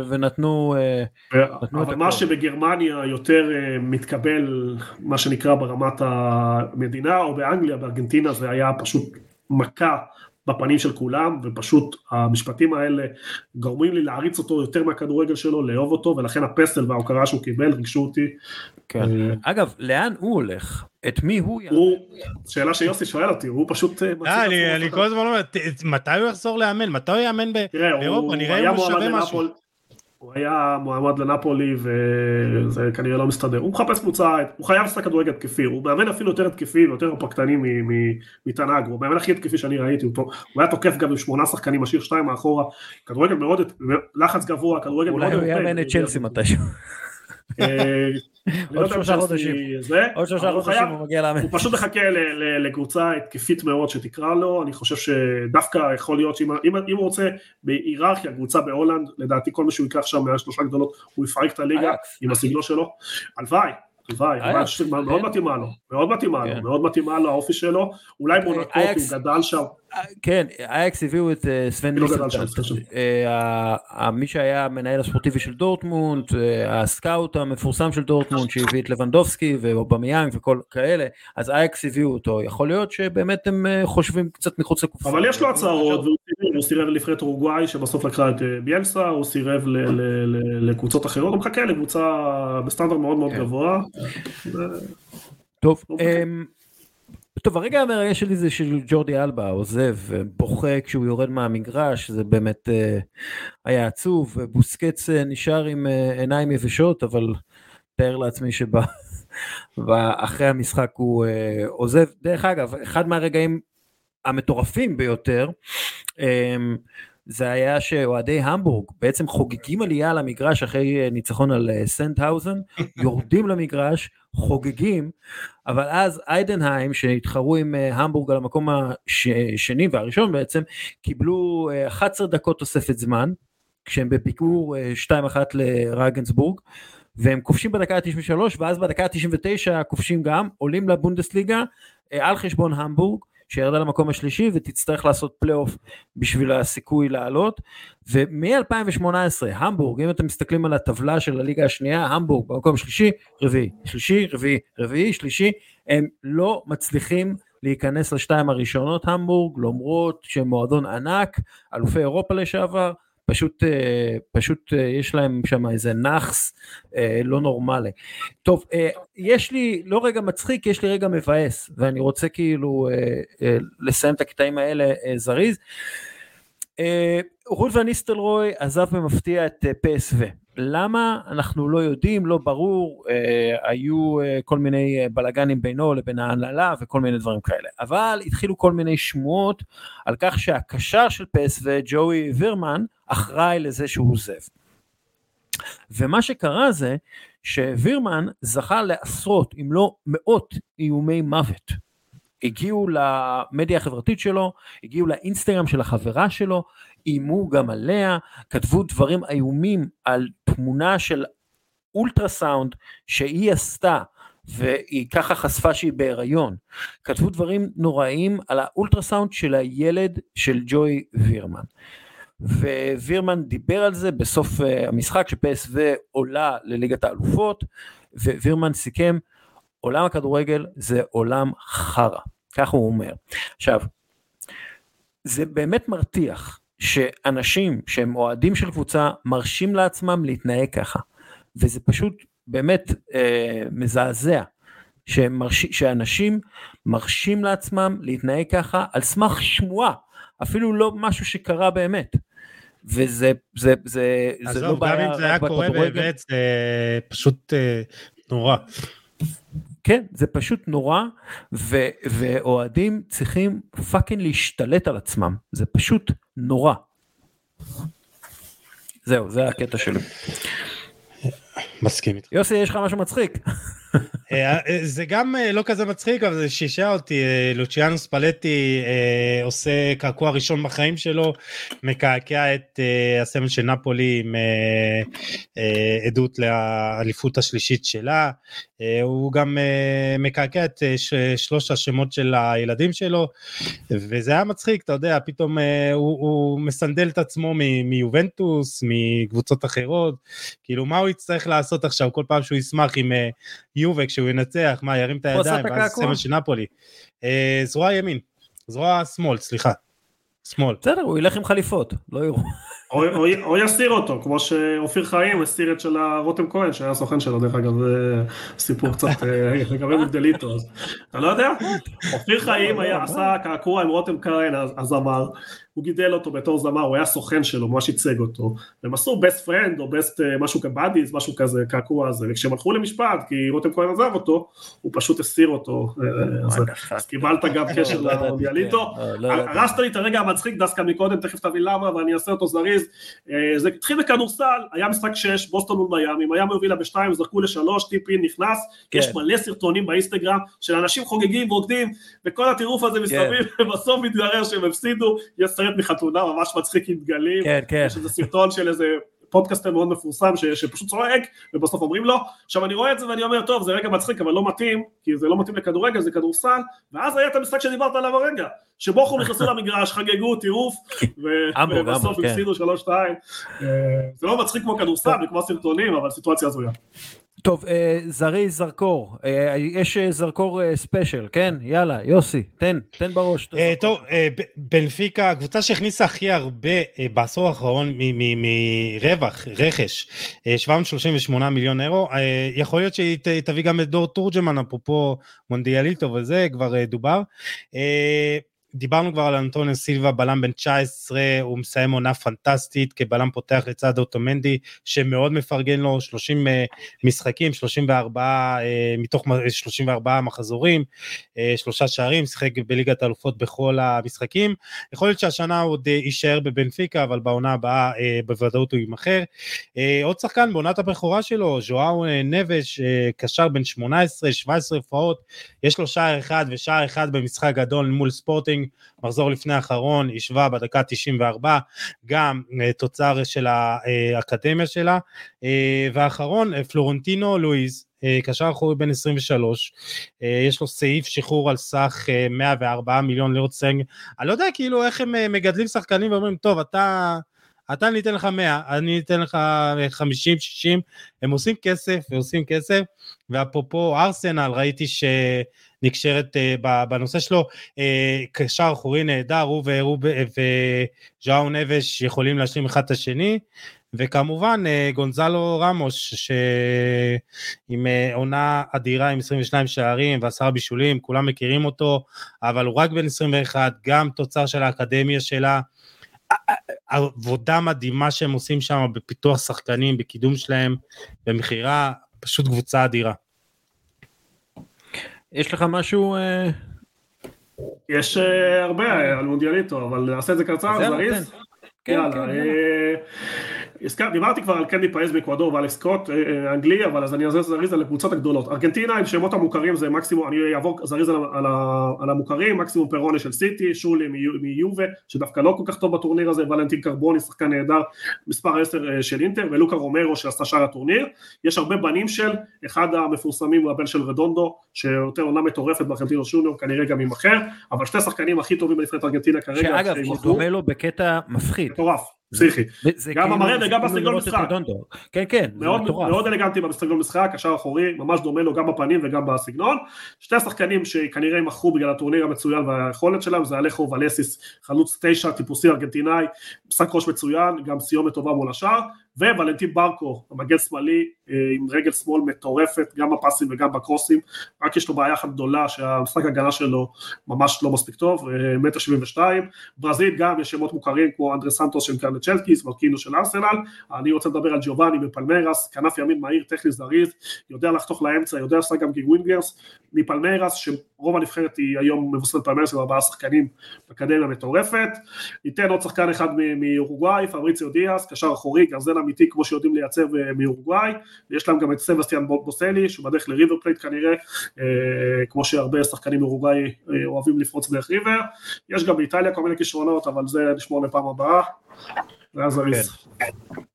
ונתנו, אבל מה שבגרמניה יותר מתקבל מה שנקרא ברמת המדינה, או באנגליה, בארגנטינה זה היה פשוט מכה בפנים של כולם, ופשוט המשפטים האלה גורמים לי להריץ אותו יותר מהכדורגל שלו, לאהוב אותו, ולכן הפסל וההוקרה שהוא קיבל ריגשו אותי. כן. אגב, לאן הוא הולך? את מי הוא? שאלה שיוסי שואל אותי, הוא פשוט... אני כל הזמן אומר, מתי הוא יחזור לאמן? מתי הוא יאמן באירופה? נראה אם הוא שווה משהו. הוא היה מועמד לנפולי, וזה כנראה לא מסתדר. הוא מחפש קבוצה, הוא חייב לשחק כדורגל התקפי, הוא מאמן אפילו יותר התקפי, יותר פרקטני מתנהג, הוא מאמן הכי התקפי שאני ראיתי, הוא היה תוקף גם עם 8 שחקנים, משאיר 2 מאחורה, כדורגל מאוד, לחץ גבוה, כדורגל מאוד... אולי הוא יאמן את צ'לסי מתישהו. עוד 3 חודשים, הוא מגיע לאמן. הוא פשוט מחכה לקבוצה התקפית מאוד שתקרא לו, אני חושב שדווקא יכול להיות שאם הוא רוצה בהיררכיה, קבוצה בהולנד, לדעתי כל מי שהוא ייקח שם 3 גדולות, הוא יפרק את הליגה עם הסגלו שלו, הלוואי. מאוד מתאימה לו האופי שלו, אולי מונקו, כי הוא גדל שם. כן, אייקס הביאו את סוון ניסטלטל, מי שהיה המנהל הספורטיבי של דורטמונד, הסקאוט המפורסם של דורטמונד שהביא את לבנדובסקי ואובמיאנג וכל כאלה, אז אייקס הביאו אותו, יכול להיות שבאמת הם חושבים קצת מחוץ לקופסה. אבל יש לו הצהרות, הוא סירב לנבחרת אורוגוואי שבסוף לקחה את ביאלסה, הוא סירב לקבוצות אחרות, הוא מחכה לקבוצה בסטנדרט מאוד מאוד גבוה. טוב, הרגע המרגש שלי זה של ג'ורדי אלבה, עוזב, בוכה כשהוא יורד מהמגרש, זה באמת היה עצוב, בוסקץ נשאר עם עיניים יבשות, אבל תאר לעצמי שאחרי המשחק הוא עוזב. דרך אגב, אחד מהרגעים המטורפים ביותר, זה היה שאוהדי המבורג בעצם חוגגים עלייה למגרש אחרי ניצחון על סנדהאוזן, יורדים למגרש, חוגגים, אבל אז איידנהיים שהתחרו עם המבורג על המקום השני והראשון בעצם, קיבלו 11 דקות תוספת זמן, כשהם בביקור 2-1 לרגנסבורג, והם כובשים בדקה ה-93, ואז בדקה ה-99 כובשים גם, עולים לבונדסליגה על חשבון המבורג, שירדה למקום השלישי ותצטרך לעשות פלייאוף בשביל הסיכוי לעלות, ומ-2018 המבורג, אם אתם מסתכלים על הטבלה של הליגה השנייה, המבורג במקום שלישי, רביעי, שלישי, הם לא מצליחים להיכנס לשתיים הראשונות, המבורג, למרות שמועדון ענק, אלופי אירופה לשעבר, פשוט יש להם שם איזה נחס לא נורמלי. טוב, יש לי לא רגע מצחיק, יש לי רגע מבאס, ואני רוצה כאילו לסיים את הקטעים האלה זריז. רות ון ניסטלרוי עזב במפתיע את PSV, למה אנחנו לא יודעים, לא ברור, היו כל מיני בלגנים בינו לבין ההנהלה וכל מיני דברים כאלה, אבל התחילו כל מיני שמועות על כך שהקשר של PSV ג'וי וירמן אחראי לזה שהוא עוזב, ומה שקרה זה שווירמן זכה לעשרות אם לא מאות איומי מוות, הגיעו למדיה החברתית שלו, הגיעו לאינסטגרם של החברה שלו, אימו גם עליה, כתבו דברים איומים על תמונה של אולטרסאונד שהיא עשתה, והיא ככה חשפה שהיא בהיריון, כתבו דברים נוראים על האולטרסאונד של הילד של ג'וי וירמן, ווירמן דיבר על זה בסוף המשחק שפסו עולה לליגת האלופות, ווירמן סיכם, עולם הכדורגל זה עולם חרה, כך הוא אומר. עכשיו, זה באמת מרתיח שאנשים שהם אוהדים של קבוצה מרשים לעצמם להתנהג ככה, וזה פשוט באמת מזעזע שאנשים מרשים לעצמם להתנהג ככה על סמך שמועה, אפילו לא משהו שקרה באמת. וזה זה לא בעיה, גם אם זה היה קורה באמת, זה פשוט נורא. כן, זה פשוט נורא, ואוהדים צריכים פאקינג להשתלט על עצמם, זה פשוט נורא. זהו, זה הקטע שלי. מסכים איתך. יוסי, יש לך משהו מצחיק? זה גם לא כזה מצחיק, אבל זה שישה אותי, לוציאנו ספלטי עושה קעקוע ראשון בחיים שלו, מקעקע את הסמל של נפולי עם עדות לאליפות השלישית שלה, הוא גם מקעקע את 3 השמות של הילדים שלו, וזה היה מצחיק, אתה יודע, פתאום הוא מסנדל את עצמו מיובנטוס, מקבוצות אחרות, כאילו מה הוא יצטרך לעשות עכשיו, כל פעם שהוא ישמח עם יובה כשהוא ינצח, מה, ירים את הידיים, ואז סמל של נפולי, זרוע ימין, זרוע שמאל, סליחה, שמאל. בסדר, הוא ילך עם חליפות, לא יראו. או יסתיר אותו, כמו שאופיר חיים הסתיר את של רותם כהן, שהיה סוכן שלו, דרך אגב, סיפור קצת לגבי מגדליטו, אז אתה לא יודע? אופיר חיים עשה קעקוע עם רותם כהן, הזמר, הוא גידל אותו בתור זמר, הוא היה סוכן שלו, ממש ייצג אותו, והם עשו best friend או best משהו כבאדיז, משהו כזה, קעקוע הזה, וכשהם הלכו למשפט, כי רותם כהן עזב אותו, הוא פשוט הסתיר אותו, אז קיבלת גם קשר למגדליטו, הרסת לי את הרגע המצחיק דווקא מקודם, תכף תבין למה, ואני אעשה אותו זריז, זה התחיל בכדורסל, היה משחק 6, בוסטון מול מיאמי, מיאמי הובילה ב2, זרקו ל3, טיפי נכנס, יש מלא סרטונים באינסטגרם של אנשים חוגגים ורוקדים, וכל הטירוף הזה מסביב, ובסוף מתגרר שהם הפסידו, יש סרט מחתונה ממש מצחיק עם דגלים, יש איזה סרטון של איזה פודקאסט מאוד מפורסם שפשוט צועק, ובסוף אומרים לו, עכשיו אני רואה את זה ואני אומר, טוב, זה רגע מצחיק, אבל לא מתאים, כי זה לא מתאים לכדורגל, זה כדורסל, ואז היה את המשחק שדיברת עליו הרגע, שבוכו נכנסו למגרש, חגגו, טירוף, ובסוף הפסידו 3-2, זה לא מצחיק כמו כדורסל, וכמו סרטונים, אבל סיטואציה הזויה. טוב, זרי זרקור, יש זרקור ספיישל, כן? יאללה, יוסי, תן בראש. טוב, בנפיקה, הקבוצה שהכניסה הכי הרבה בעשור האחרון מרווח, רכש, 738 מיליון אירו, יכול להיות שהיא תביא גם את דור תורג'מן, אפרופו מונדיאליטו וזה, כבר דובר. דיברנו כבר על אנטוניו סילבה, בלם בן 19, הוא מסיים עונה פנטסטית, כבלם פותח לצד אוטומנדי, שמאוד מפרגן לו 30 משחקים, 34 מתוך 34 מחזורים, 3 שערים, שחק בליגת האלופות בכל המשחקים, יכול להיות שהשנה עוד יישאר בבנפיקה, אבל בעונה הבאה בוודאות הוא יימחר, עוד שחקן בעונת הבכורה שלו, ז'ואאו נבש, קשר בן 18, 17 הופעות, יש לו שער אחד ושער אחד במשחק גדול מול ספורטינג, מחזור לפני האחרון, ישבה בדקה 94, גם תוצר של האקדמיה שלה, והאחרון, פלורנטינו לואיז, קשר אחורי בן 23, יש לו סעיף שחרור על סך 104 מיליון לירות סנג, אני לא יודע כאילו איך הם מגדלים שחקנים ואומרים, טוב, אתה ניתן לך 100, אני ניתן לך 50, 60, הם עושים כסף, ואפרופו ארסנל, ראיתי שנקשרת בנושא שלו, קשר אחורי נהדר, הוא וז'או נבש יכולים להשלים אחד את השני, וכמובן גונזלו רמוש, עם עונה אדירה, עם 22 שערים ו10 בישולים, כולם מכירים אותו, אבל הוא רק בן 21, גם תוצר של האקדמיה שלה, עבודה מדהימה שהם עושים שם בפיתוח שחקנים, בקידום שלהם, במחירה, פשוט קבוצה אדירה. יש לך משהו? יש הרבה על מונדיאליטו, אבל נעשה את זה קצר, זריז. יאללה, דיברתי כבר על קנדי פייס בקוואדור ואלכס קוט, אנגלי, אבל אז אני אעזר זריז על הקבוצות הגדולות. ארגנטינה עם שמות המוכרים זה מקסימום, אני אעבור זריז על המוכרים, מקסימום פירוני של סיטי, שולי מיובה, שדווקא לא כל כך טוב בטורניר הזה, ולנטין קרבוני, שחקן נהדר, מספר 10 של אינטר, ולוקה רומרו שעשה שער הטורניר. יש הרבה בנים של, אחד המפורסמים הוא הבן של רדונדו, שיותר עונה מטורפת בארגנטינה שוניור, כנראה גם עם אחר, אבל שתי שחקנים הכי טובים בנבחרת ארגנטינה כרגע. שאגב, שדומה לו בקטע מפחיד. מטורף. פסיכי, גם המראה וגם בסגנון משחק, כן, מאוד אלגנטי בסגנון משחק, השער האחורי ממש דומה לו גם בפנים וגם בסגנון, שתי השחקנים שכנראה הם מכרו בגלל הטורניר המצוין והיכולת שלהם, זה אלכו ולסיס, חלוץ 9 טיפוסי ארגנטינאי, משחק ראש מצוין, גם סיומת טובה מול השער, וולנטין ברקו, המגן שמאלי עם רגל שמאל מטורפת, גם בפסים וגם בקרוסים, רק יש לו בעיה אחת גדולה שהמשחק ההגנה שלו ממש לא מספיק טוב, 1.72. ברזיל גם יש שמות מוכרים כמו אנדרס סנטוס של צ'לקיס, מרקינו של ארסנל, אני רוצה לדבר על ג'ובאני מפלמרס, כנף ימין מהיר, טכני זריז, יודע לחתוך לאמצע, יודע עשה גם כווינגרס, מפלמרס, שרוב הנבחרת היא היום מבוססת פלמרס עם 4 שחקנים בקדניה מטורפת, ניתן עוד שחקן אחד מאורוגוואי, פבריציו דיאס, קשר אחורי, גרזן אמיתי כמו שיודעים לייצב מאורוגוואי, ויש להם גם את סבסטיאן בוסלי, שהוא בדרך לריבר פלייט כנראה, כמו שהרבה שחקנים מאורוגוואי אוהבים לפרוץ דרך ריבר, יש גם באיטליה כל מיני כישרונות, אבל זה נשמור לפעם הבאה. זריז.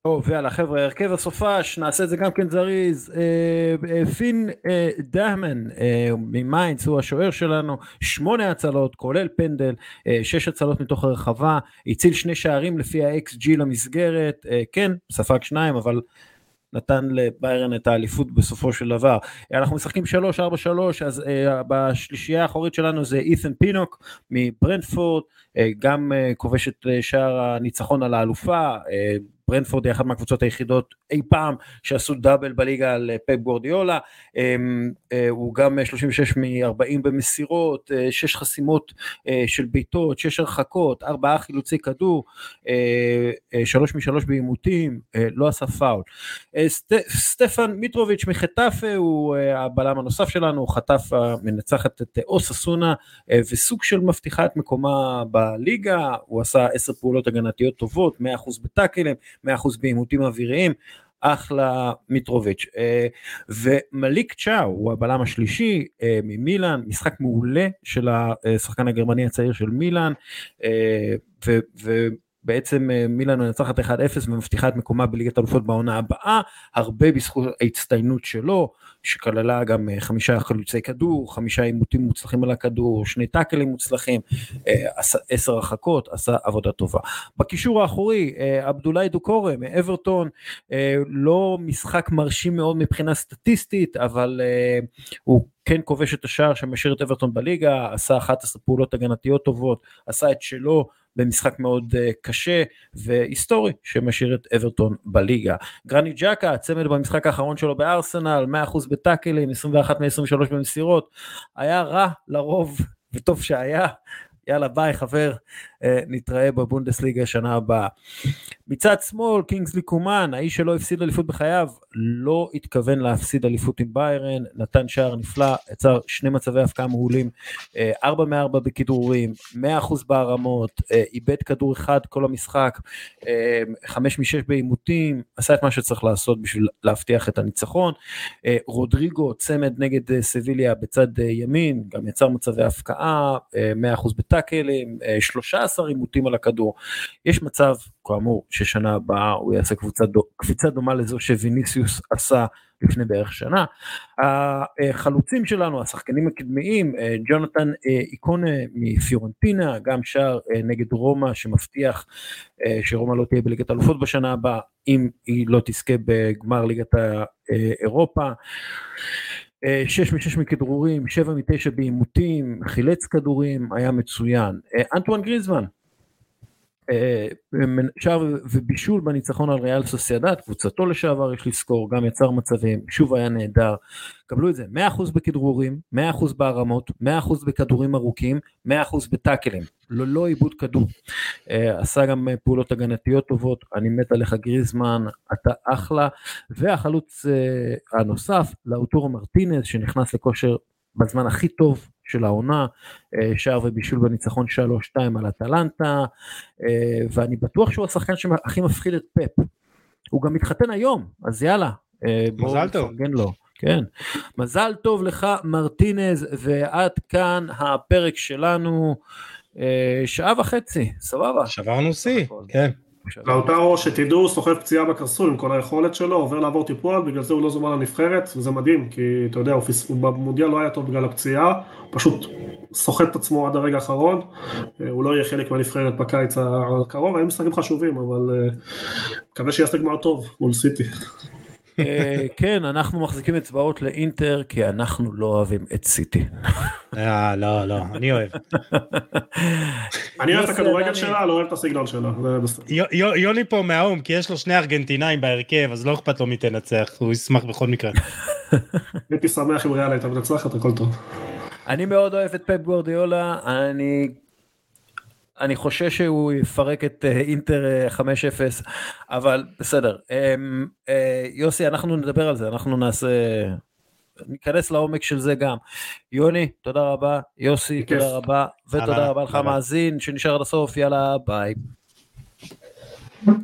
טוב, יאללה חבר'ה, הרכב הסופש, נעשה את זה גם כן זריז, פין דהמן ממיינדס הוא השוער שלנו, 8 הצלות כולל פנדל, 6 הצלות מתוך הרחבה, הציל 2 שערים לפי ה-XG למסגרת, כן, ספק 2 אבל נתן לביירן את האליפות בסופו של דבר. אנחנו משחקים 3-4-3, אז בשלישייה האחורית שלנו זה אית'ן פינוק מברנטפורד, גם כובש את שער הניצחון על האלופה, ברנטפורד היא אחת מהקבוצות היחידות אי פעם שעשו דאבל בליגה על פפ גוורדיולה, הוא גם 36 מ-40 במסירות, 6 חסימות של ביתות, 6 הרחקות, 4 חילוצי כדור, 3 מ-3 בעימותים, לא עשה פאול. סטפן מיטרוביץ' מחטאפה, הוא הבלם הנוסף שלנו, חטאפה מנצחת את אוססונה, וסוג של מבטיחה את מקומה בליגה, הוא עשה 10 פעולות הגנתיות טובות, 100% בטאקלים, 100% בעימותים אוויריים, אחלה מיטרוביץ'. ומליק צ'או הוא הבלם השלישי ממילן, משחק מעולה של השחקן הגרמני הצעיר של מילן, ובעצם מילן מנצחת 1-0 ומבטיחה את מקומה בליגת האלופות בעונה הבאה, הרבה בזכות ההצטיינות שלו, שכללה גם 5 חלוצי כדור, 5 עימותים מוצלחים על הכדור, 2 טאקלים מוצלחים, 10 הרחקות, עשה עבודה טובה. בקישור האחורי, אבדולאי דוקורה מאברטון, לא משחק מרשים מאוד מבחינה סטטיסטית, אבל הוא כן כובש את השער שמשאיר את אברטון בליגה, עשה 11 פעולות הגנתיות טובות, עשה את שלו במשחק מאוד קשה והיסטורי שמשאיר את אברטון בליגה. גרניט ג'קה, הצמד במשחק האחרון שלו בארסנל, 100% בטאקלים, 21 מ-23 במסירות, היה רע לרוב וטוב שהיה, יאללה ביי חבר, נתראה בבונדסליגה שנה הבאה. מצד שמאל, קינגסלי קומן, האיש שלא הפסיד אליפות בחייו, לא התכוון להפסיד אליפות עם ביירן, נתן שער נפלא, יצר 2 מצבי הפקעה מעולים, 4-4 בכדרורים, 100% בהרמות, איבד כדור אחד כל המשחק, 5-6 בעימותים, עשה את מה שצריך לעשות בשביל להבטיח את הניצחון. רודריגו צמד נגד סביליה בצד ימין, גם יצר מצבי הפקעה, 100% בטאקלים, 13 עימותים על הכדור. יש מצב, כאמור, ששנה הבאה הוא יעשה קפיצה דומה לזו שוויניסיוס עשה לפני בערך שנה. החלוצים שלנו, השחקנים הקדמיים, ג'ונתן איקונה מפיורנטינה, גם שער נגד רומא שמבטיח שרומא לא תהיה בליגת האלופות בשנה הבאה, אם היא לא תזכה בגמר ליגת האירופה. 6-6 מכדרורים, 7-9 בעימותים, חילץ כדורים, היה מצוין. אנטואן גריזמן, שער ובישול בניצחון על ריאל סוסיידד, קבוצתו לשעבר יש לזכור, גם יצר מצבים, שוב היה נהדר. קבלו את זה, 100% בכדרורים, 100% בהרמות, 100% בכדורים ארוכים, 100% בטאקלים, לא איבוד כדור. עשה גם פעולות הגנתיות טובות, אני מת עליך גריזמן, אתה אחלה. והחלוץ הנוסף, לאוטורו מרטינז, שנכנס לכושר בזמן הכי טוב של העונה, שער ובישול בניצחון 3-2 על אטלנטה, ואני בטוח שהוא השחקן שהכי מפחיד את פפ. הוא גם מתחתן היום, אז יאללה, בואו נפרגן לו. כן, מזל טוב לך מרטינז, ועד כאן הפרק שלנו, 1.5 שעה, סבבה? שברנו סי, כן. לאוטרו שתדעו, סוחב פציעה בקרסול עם כל היכולת שלו, עובר לעבור טיפול, בגלל זה הוא לא זומן לנבחרת, וזה מדהים, כי אתה יודע, הוא במודיע לא היה טוב בגלל הפציעה, פשוט סוחב את עצמו עד הרגע האחרון, הוא לא יהיה חלק מהנבחרת בקיץ הקרוב, הם משחקים חשובים, אבל מקווה שיעשה גמר טוב מול סיטי. כן, אנחנו מחזיקים אצבעות לאינטר, כי אנחנו לא אוהבים את סיטי. לא, אני אוהב. אני אוהב את הכדורגל שלה, לא אוהב את הסגנון שלה. יוני פה מהאום, כי יש לו 2 ארגנטינאים בהרכב, אז לא אכפת לו מי תנצח, הוא ישמח בכל מקרה. הייתי שמח אם ריאל הייתה מנצחת, הכל טוב. אני מאוד אוהב את פפ גוורדיולה, אני חושש שהוא יפרק את אינטר 5-0, אבל בסדר. יוסי, אנחנו נדבר על זה, אנחנו ניכנס לעומק של זה גם. יוני, תודה רבה, יוסי, תודה רבה, ותודה רבה לך מאזין, שנשאר עד הסוף, יאללה, ביי.